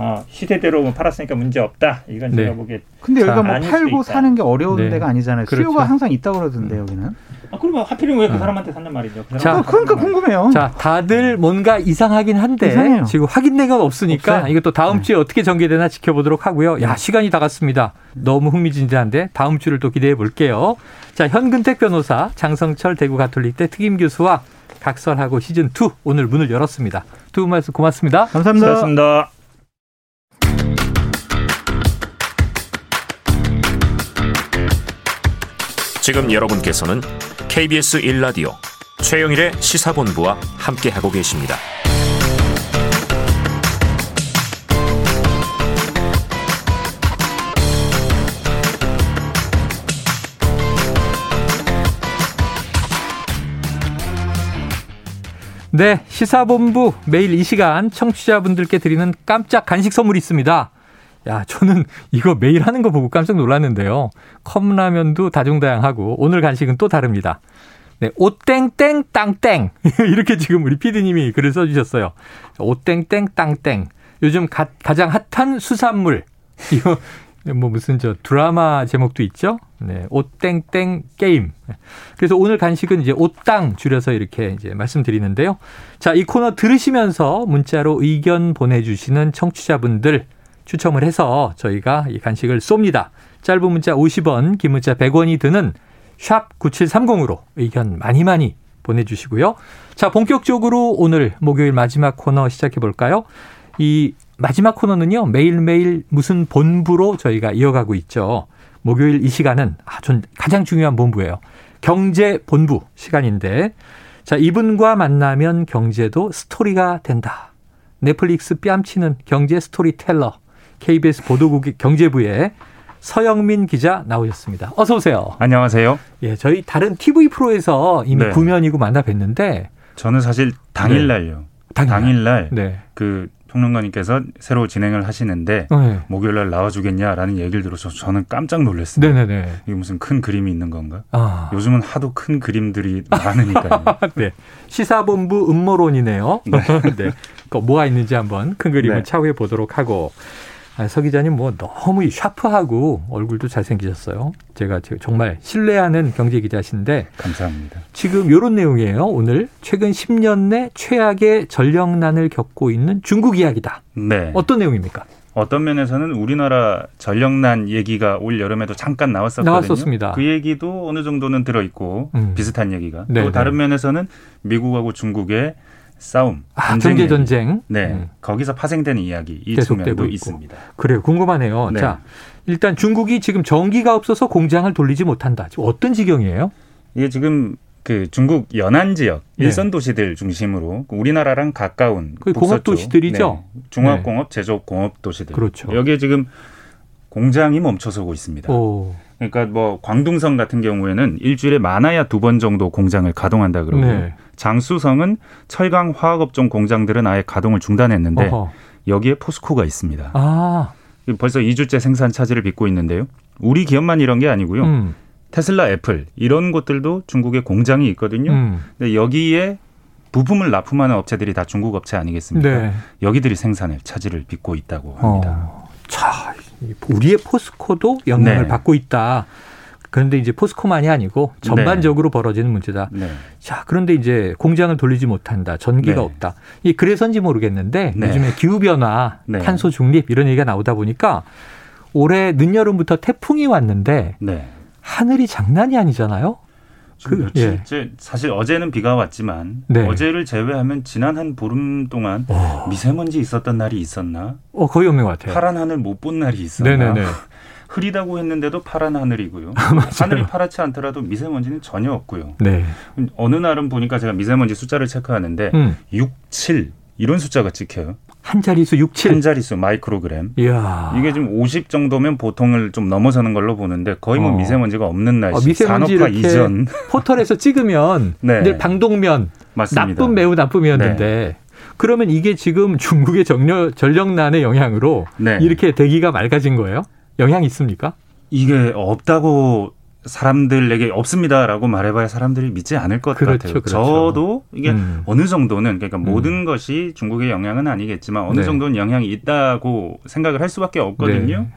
어, 시세대로 팔았으니까 문제 없다. 이건 제가 네. 보기에. 근데 여기가 뭐 팔고 사는 게 어려운 네. 데가 아니잖아요. 그렇죠. 수요가 항상 있다고 그러던데 음. 여기는. 아, 그러면 하필이면 왜 그 사람한테 샀냔 말이죠. 그 자, 그러니까 궁금해요. 자, 다들 뭔가 이상하긴 한데 이상해요. 지금 확인된 건 없으니까 없어요? 이것도 다음 네. 주에 어떻게 전개되나 지켜보도록 하고요. 야, 시간이 다 갔습니다. 너무 흥미진진한데 다음 주를 또 기대해 볼게요. 자, 현근택 변호사, 장성철 대구 카톨릭대 특임 교수와 각설하고 시즌 투 오늘 문을 열었습니다. 두 분 말씀 고맙습니다. 감사합니다. 고맙습니다. 지금 여러분께서는 케이비에스 일 라디오 최영일의 시사본부와 함께하고 계십니다. 네, 시사본부 매일 이 시간 청취자분들께 드리는 깜짝 간식 선물이 있습니다. 야, 저는 이거 매일 하는 거 보고 깜짝 놀랐는데요. 컵라면도 다종다양하고 오늘 간식은 또 다릅니다. 네, 오땡땡 땅땡 이렇게 지금 우리 피디님이 글을 써주셨어요. 오땡땡 땅땡 요즘 가, 가장 핫한 수산물 이거 뭐 무슨 저 드라마 제목도 있죠. 네, 오땡땡 게임. 그래서 오늘 간식은 이제 오땅 줄여서 이렇게 이제 말씀드리는데요. 자, 이 코너 들으시면서 문자로 의견 보내주시는 청취자분들. 추첨을 해서 저희가 이 간식을 쏩니다. 짧은 문자 오십 원, 긴 문자 백 원이 드는 샵 구칠삼공으로 의견 많이 많이 보내주시고요. 자, 본격적으로 오늘 목요일 마지막 코너 시작해볼까요? 이 마지막 코너는요. 매일매일 무슨 본부로 저희가 이어가고 있죠. 목요일 이 시간은 아, 전 가장 중요한 본부예요. 경제본부 시간인데 자, 이분과 만나면 경제도 스토리가 된다. 넷플릭스 뺨치는 경제 스토리텔러. 케이비에스 보도국 경제부의 서영민 기자 나오셨습니다. 어서 오세요. 안녕하세요. 예, 저희 다른 티비 프로에서 이미 네. 구면이고 만나 뵀는데 저는 사실 당일날요. 네. 당일날, 당일날 네. 그 평론가님께서 새로 진행을 하시는데 네. 목요일 날 나와주겠냐라는 얘기를 들어서 저는 깜짝 놀랐습니다. 네네네. 이게 무슨 큰 그림이 있는 건가? 아. 요즘은 하도 큰 그림들이 많으니까요. 네. 시사본부 음모론이네요. 네. 네. 그거 뭐가 있는지 한번 큰 그림을 네. 차후에 보도록 하고. 아, 서 기자님 뭐 너무 샤프하고 얼굴도 잘생기셨어요. 제가 정말 신뢰하는 경제기자신데. 감사합니다. 지금 이런 내용이에요. 오늘 최근 십 년 내 최악의 전력난을 겪고 있는 중국 이야기다. 네. 어떤 내용입니까? 어떤 면에서는 우리나라 전력난 얘기가 올 여름에도 잠깐 나왔었거든요. 나왔었습니다. 그 얘기도 어느 정도는 들어있고 음. 비슷한 얘기가. 네, 또 다른 네. 면에서는 미국하고 중국의 싸움, 아, 전쟁, 전쟁. 네, 음. 거기서 파생되는 이야기 이 측면도 있습니다. 그래요, 궁금하네요. 네. 자, 일단 중국이 지금 전기가 없어서 공장을 돌리지 못한다. 지금 어떤 지경이에요? 이게 지금 그 중국 연안 지역 네. 일선 도시들 중심으로 우리나라랑 가까운 공업 도시들이죠. 네. 중화공업, 네. 제조업 공업 도시들. 그렇죠. 여기에 지금 공장이 멈춰서고 있습니다. 오. 그러니까 뭐 광둥성 같은 경우에는 일주일에 많아야 두 번 정도 공장을 가동한다 그러고 네. 장쑤성은 철강 화학업종 공장들은 아예 가동을 중단했는데 어허. 여기에 포스코가 있습니다. 아. 벌써 이 주째 생산 차질을 빚고 있는데요. 우리 기업만 이런 게 아니고요. 음. 테슬라, 애플 이런 곳들도 중국에 공장이 있거든요. 음. 근데 여기에 부품을 납품하는 업체들이 다 중국 업체 아니겠습니까? 네. 여기들이 생산에 차질을 빚고 있다고 합니다. 어. 자, 우리의 포스코도 영향을 네. 받고 있다. 그런데 이제 포스코만이 아니고 전반적으로 네. 벌어지는 문제다. 네. 자, 그런데 이제 공장을 돌리지 못한다. 전기가 네. 없다. 이 그래서인지 모르겠는데 네. 요즘에 기후변화, 네. 탄소 중립 이런 얘기가 나오다 보니까 올해 늦여름부터 태풍이 왔는데 네. 하늘이 장난이 아니잖아요. 그, 예. 사실 어제는 비가 왔지만 네. 어제를 제외하면 지난 한 보름 동안 오. 미세먼지 있었던 날이 있었나? 어, 거의 없는 것 같아요. 파란 하늘 못 본 날이 있었나? 네네네. 흐리다고 했는데도 파란 하늘이고요. 하늘이 파랗지 않더라도 미세먼지는 전혀 없고요. 네. 어느 날은 보니까 제가 미세먼지 숫자를 체크하는데 음. 육, 칠 이런 숫자가 찍혀요. 한 자릿수 육, 칠. 한 자릿수 마이크로그램. 이야. 이게 지금 오십 정도면 보통을 좀 넘어서는 걸로 보는데 거의 뭐 어. 미세먼지가 없는 날씨. 어, 미세먼지 산업화 이전. 포털에서 찍으면 네. 이제 방독면. 맞습니다. 나쁨 매우 나쁨이었는데. 네. 그러면 이게 지금 중국의 전력, 전력난의 영향으로 네. 이렇게 대기가 맑아진 거예요? 영향이 있습니까? 이게 없다고. 사람들에게 없습니다라고 말해봐야 사람들이 믿지 않을 것 그렇죠, 같아요. 그렇죠. 저도 이게 음. 어느 정도는 그러니까 음. 모든 것이 중국의 영향은 아니겠지만 어느 네. 정도는 영향이 있다고 생각을 할 수밖에 없거든요.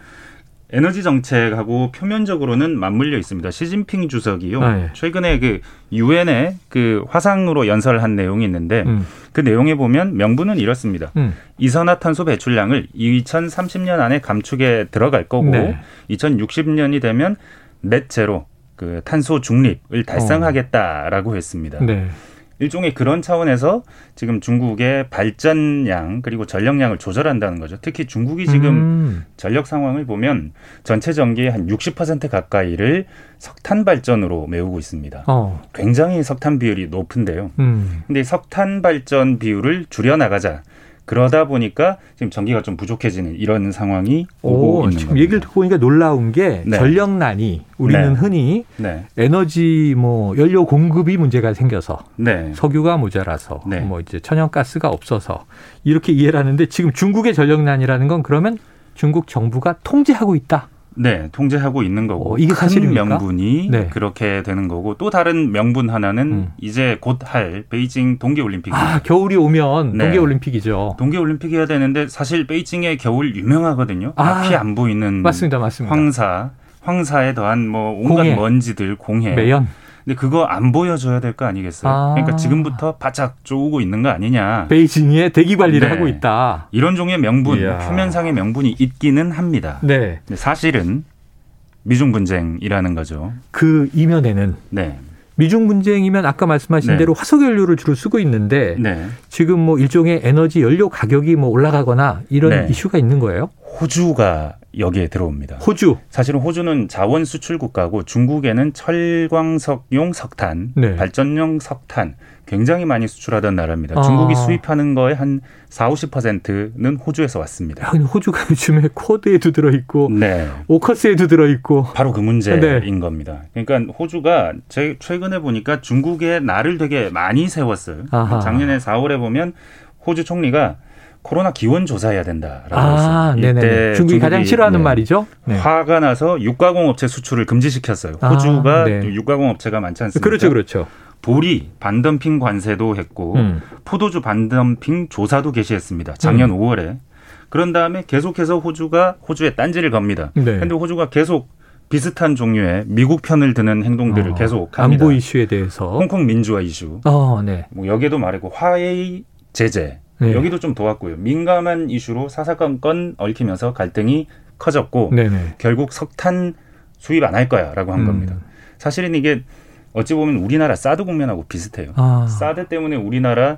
네. 에너지 정책하고 표면적으로는 맞물려 있습니다. 시진핑 주석이요. 아, 예. 최근에 그 유엔의 그 화상으로 연설한 내용이 있는데 음. 그 내용에 보면 명분은 이렇습니다. 음. 이산화탄소 배출량을 이천삼십 년 안에 감축에 들어갈 거고 네. 이천육십 년이 되면 넷 제로, 그 탄소 중립을 달성하겠다라고 어. 했습니다. 네. 일종의 그런 차원에서 지금 중국의 발전량 그리고 전력량을 조절한다는 거죠. 특히 중국이 지금 음. 전력 상황을 보면 전체 전기의 한 육십 퍼센트 가까이를 석탄 발전으로 메우고 있습니다. 어. 굉장히 석탄 비율이 높은데요. 음. 근데 석탄 발전 비율을 줄여나가자. 그러다 보니까 지금 전기가 좀 부족해지는 이런 상황이 오고 오, 있는 지금 겁니다. 지금 얘기를 듣고 보니까 놀라운 게 네. 전력난이 우리는 네. 흔히 네. 에너지 뭐 연료 공급이 문제가 생겨서 네. 석유가 모자라서 네. 뭐 이제 천연가스가 없어서 이렇게 이해를 하는데 지금 중국의 전력난이라는 건 그러면 중국 정부가 통제하고 있다. 네, 통제하고 있는 거고. 어, 이게 사실입니까? 큰 명분이 네. 그렇게 되는 거고 또 다른 명분 하나는 음. 이제 곧 할 베이징 동계올림픽입니다. 아, 겨울이 오면 네. 동계올림픽이죠. 동계올림픽 해야 되는데 사실 베이징의 겨울 유명하거든요. 아, 앞이 안 보이는 맞습니다, 맞습니다. 황사, 황사에 더한 뭐 온갖 공해. 먼지들, 공해. 매연. 근데 그거 안 보여줘야 될 거 아니겠어요? 아. 그러니까 지금부터 바짝 쪼우고 있는 거 아니냐. 베이징의 대기 관리를 네. 하고 있다. 이런 종의 명분, 이야. 표면상의 명분이 있기는 합니다. 네. 근데 사실은 미중 분쟁이라는 거죠. 그 이면에는 네. 미중 분쟁이면 아까 말씀하신 네. 대로 화석연료를 주로 쓰고 있는데 네. 지금 뭐 일종의 에너지 연료 가격이 뭐 올라가거나 이런 네. 이슈가 있는 거예요? 호주가 여기에 들어옵니다. 호주. 사실은 호주는 자원 수출 국가고 중국에는 철광석용 석탄, 네. 발전용 석탄 굉장히 많이 수출하던 나라입니다. 아. 중국이 수입하는 거에 한 사오십 퍼센트는 호주에서 왔습니다. 야, 호주가 요즘에 쿼드에도 들어있고 네. 오커스에도 들어있고. 바로 그 문제인 네. 겁니다. 그러니까 호주가 제 최근에 보니까 중국의 날을 되게 많이 세웠어요. 아하. 작년에 사월에 보면 호주 총리가 코로나 기원 조사해야 된다라고 아, 했습니다. 이때 중국이 가장 싫어하는 네, 말이죠. 네. 화가 나서 육가공업체 수출을 금지시켰어요. 호주가 아, 네. 육가공업체가 많지 않습니까? 그렇죠. 그렇죠. 보리 반덤핑 관세도 했고 음. 포도주 반덤핑 조사도 개시했습니다. 작년 음. 오월에. 그런 다음에 계속해서 호주가 호주에 딴지를 겁니다. 그런데 네. 호주가 계속 비슷한 종류의 미국 편을 드는 행동들을 어, 계속합니다. 안보 이슈에 대해서. 홍콩 민주화 이슈. 어, 네. 뭐 여기도 말했고 화웨이 제재. 네. 여기도 좀 도왔고요. 민감한 이슈로 사사건건 얽히면서 갈등이 커졌고 네네. 결국 석탄 수입 안 할 거야라고 한 음. 겁니다. 사실은 이게 어찌 보면 우리나라 사드 국면하고 비슷해요. 아. 사드 때문에 우리나라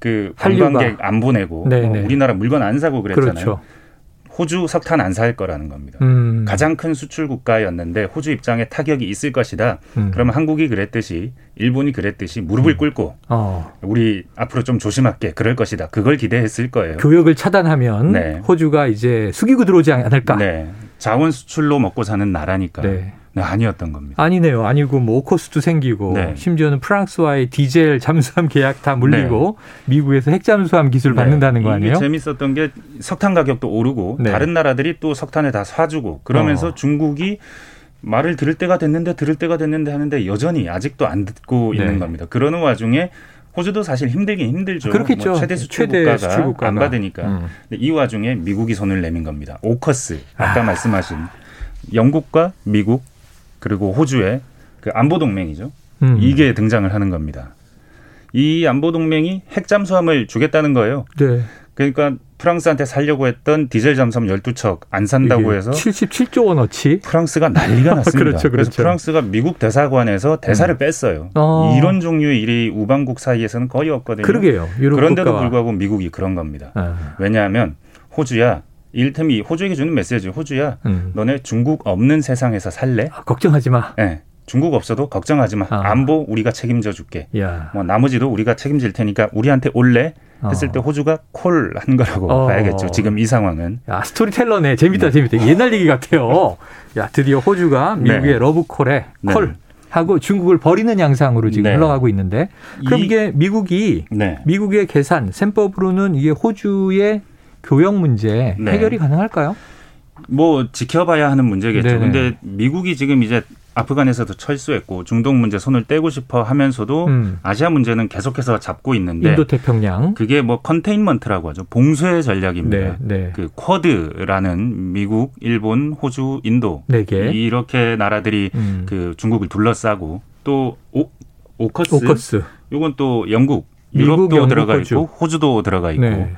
그 관광객 안 보내고 뭐 우리나라 물건 안 사고 그랬잖아요. 그렇죠. 호주 석탄 안 살 거라는 겁니다. 음. 가장 큰 수출 국가였는데 호주 입장에 타격이 있을 것이다. 음. 그러면 한국이 그랬듯이 일본이 그랬듯이 무릎을 꿇고 음. 어. 우리 앞으로 좀 조심할게 그럴 것이다. 그걸 기대했을 거예요. 교역을 차단하면 네. 호주가 이제 숙이고 들어오지 않을까. 네. 자원 수출로 먹고 사는 나라니까. 네. 네, 아니었던 겁니다. 아니네요. 아니고 뭐 오커스도 생기고 네. 심지어는 프랑스와의 디젤 잠수함 계약 다 물리고 네. 미국에서 핵 잠수함 기술 네. 받는다는 거 아니에요? 이게 재밌었던 게 석탄 가격도 오르고 네. 다른 나라들이 또 석탄을 다 사주고 그러면서 어. 중국이 말을 들을 때가 됐는데 들을 때가 됐는데 하는데 여전히 아직도 안 듣고 네. 있는 겁니다. 그러는 와중에 호주도 사실 힘들긴 힘들죠. 그렇겠죠. 뭐 최대 수출 최대 국가가 안 받으니까. 음. 근데 이 와중에 미국이 손을 내민 겁니다. 오커스 아까 아. 말씀하신 영국과 미국 그리고 호주의 그 안보동맹이죠. 음. 이게 등장을 하는 겁니다. 이 안보동맹이 핵잠수함을 주겠다는 거예요. 네. 그러니까 프랑스한테 살려고 했던 디젤 잠수함 열두 척 안 산다고 해서 칠십칠조 원어치 프랑스가 난리가 났습니다. 그렇죠, 그렇죠. 그래서 프랑스가 미국 대사관에서 대사를 음. 뺐어요. 어. 이런 종류의 일이 우방국 사이에서는 거의 없거든요. 그러게요. 그런데도 국가와. 불구하고 미국이 그런 겁니다. 아. 왜냐하면 호주야. 이를테면 호주에게 주는 메시지. 호주야, 음. 너네 중국 없는 세상에서 살래? 아, 걱정하지 마. 네, 중국 없어도 걱정하지 마. 아. 안보 우리가 책임져 줄게. 야. 뭐 나머지도 우리가 책임질 테니까 우리한테 올래? 했을 어. 때 호주가 콜 한 거라고 어. 봐야겠죠. 지금 이 상황은. 야, 스토리텔러네. 재밌다. 네. 재밌다. 옛날 얘기 같아요. 야, 드디어 호주가 미국의 네. 러브콜에 네. 콜. 하고 중국을 버리는 양상으로 지금 네. 흘러가고 있는데. 그럼 이, 이게 미국이 네. 미국의 계산, 셈법으로는 이게 호주의 교역 문제 네. 해결이 가능할까요? 뭐 지켜봐야 하는 문제겠죠. 그런데 미국이 지금 이제 아프간에서도 철수했고 중동 문제 손을 떼고 싶어 하면서도 음. 아시아 문제는 계속해서 잡고 있는데 인도태평양 그게 뭐 컨테인먼트라고 하죠. 봉쇄 전략입니다. 네, 네. 그 쿼드라는 미국, 일본, 호주, 인도 네 개. 이렇게 나라들이 음. 그 중국을 둘러싸고 또 오, 오커스, 오커스. 이건 또 영국, 유럽도 영국, 들어가 호주. 있고 호주도 들어가 있고. 네.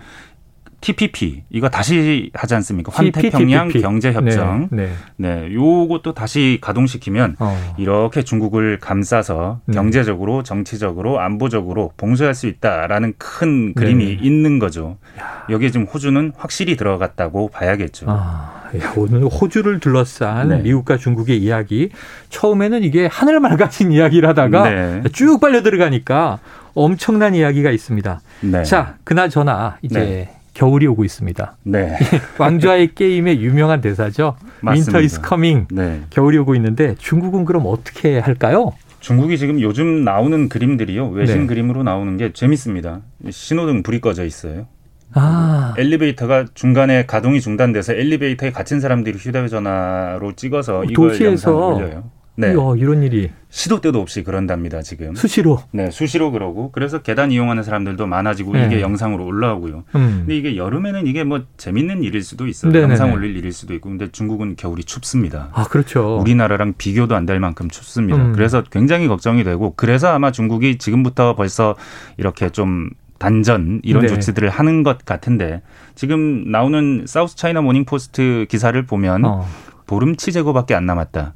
티피피 이거 다시 하지 않습니까? 환태평양 경제협정. 네, 네. 네, 요것도 다시 가동시키면 어. 이렇게 중국을 감싸서 음. 경제적으로, 정치적으로, 안보적으로 봉쇄할 수 있다라는 큰 그림이 네. 있는 거죠. 야. 여기에 지금 호주는 확실히 들어갔다고 봐야겠죠. 아, 야, 오늘 호주를 둘러싼 네. 미국과 중국의 이야기. 처음에는 이게 하늘말 같은 이야기를 하다가 네. 쭉 빨려 들어가니까 엄청난 이야기가 있습니다. 네. 자, 그나저나 이제. 네. 겨울이 오고 있습니다. 네. 왕좌의 게임의 유명한 대사죠. 맞습니다. Winter is coming. 네. 겨울이 오고 있는데 중국은 그럼 어떻게 할까요? 중국이 지금 요즘 나오는 그림들이요. 외신 네. 그림으로 나오는 게 재밌습니다. 신호등 불이 꺼져 있어요. 아. 엘리베이터가 중간에 가동이 중단돼서 엘리베이터에 갇힌 사람들이 휴대전화로 찍어서 이걸 도시에서. 영상을 올려요. 네. 이야, 이런 일이. 시도 때도 없이 그런답니다, 지금. 수시로. 네, 수시로 그러고. 그래서 계단 이용하는 사람들도 많아지고 네. 이게 영상으로 올라오고요. 음. 근데 이게 여름에는 이게 뭐 재밌는 일일 수도 있어요. 네네네. 영상 올릴 일일 수도 있고. 근데 중국은 겨울이 춥습니다. 아, 그렇죠. 우리나라랑 비교도 안 될 만큼 춥습니다. 음. 그래서 굉장히 걱정이 되고. 그래서 아마 중국이 지금부터 벌써 이렇게 좀 단전 이런 네. 조치들을 하는 것 같은데 지금 나오는 사우스 차이나 모닝포스트 기사를 보면 어. 보름치 재고밖에 안 남았다.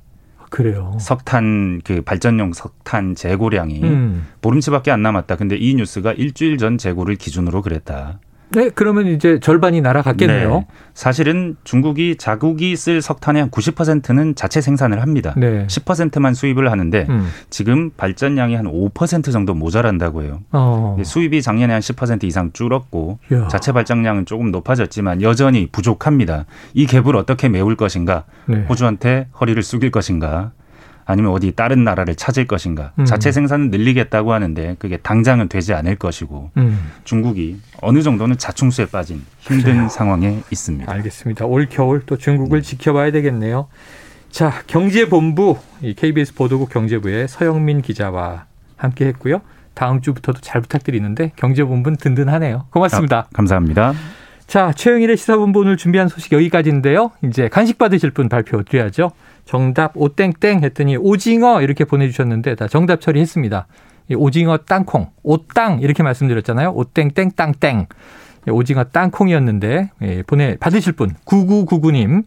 그래요. 석탄 그 발전용 석탄 재고량이 음. 보름치밖에 안 남았다. 근데 이 뉴스가 일주일 전 재고를 기준으로 그랬다. 네, 그러면 이제 절반이 날아갔겠네요. 네. 사실은 중국이 자국이 쓸 석탄의 한 구십 퍼센트는 자체 생산을 합니다. 네. 십 퍼센트만 수입을 하는데 음. 지금 발전량이 한 오 퍼센트 정도 모자란다고 해요. 어. 수입이 작년에 한 십 퍼센트 이상 줄었고 야. 자체 발전량은 조금 높아졌지만 여전히 부족합니다. 이 갭을 어떻게 메울 것인가? 네. 호주한테 허리를 숙일 것인가? 아니면 어디 다른 나라를 찾을 것인가. 음. 자체 생산을 늘리겠다고 하는데 그게 당장은 되지 않을 것이고 음. 중국이 어느 정도는 자충수에 빠진 힘든 그래요. 상황에 있습니다. 알겠습니다. 올 겨울 또 중국을 네. 지켜봐야 되겠네요. 자, 경제본부 케이비에스 보도국 경제부의 서영민 기자와 함께했고요. 다음 주부터도 잘 부탁드리는데 경제본부는 든든하네요. 고맙습니다. 아, 감사합니다. 자, 최영일의 시사본부 오늘 준비한 소식 여기까지인데요. 이제 간식 받으실 분 발표드려야죠. 정답 오땡땡 했더니 오징어 이렇게 보내주셨는데 다 정답 처리했습니다. 오징어 땅콩, 오땅 이렇게 말씀드렸잖아요. 오땡땡 땅땡. 오징어 땅콩이었는데 보내 받으실 분 구구구구 님,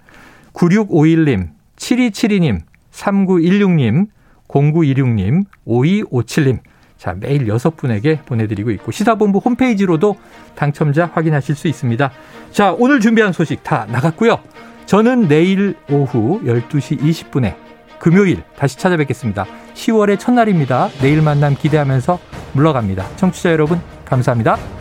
구육오일 님, 칠이칠이 님, 삼구일육 님, 공구이육 님, 오이오칠 님. 자, 매일 여섯 분에게 보내드리고 있고 시사본부 홈페이지로도 당첨자 확인하실 수 있습니다. 자, 오늘 준비한 소식 다 나갔고요. 저는 내일 오후 열두 시 이십 분에 금요일 다시 찾아뵙겠습니다. 시월의 첫날입니다. 내일 만남 기대하면서 물러갑니다. 청취자 여러분 감사합니다.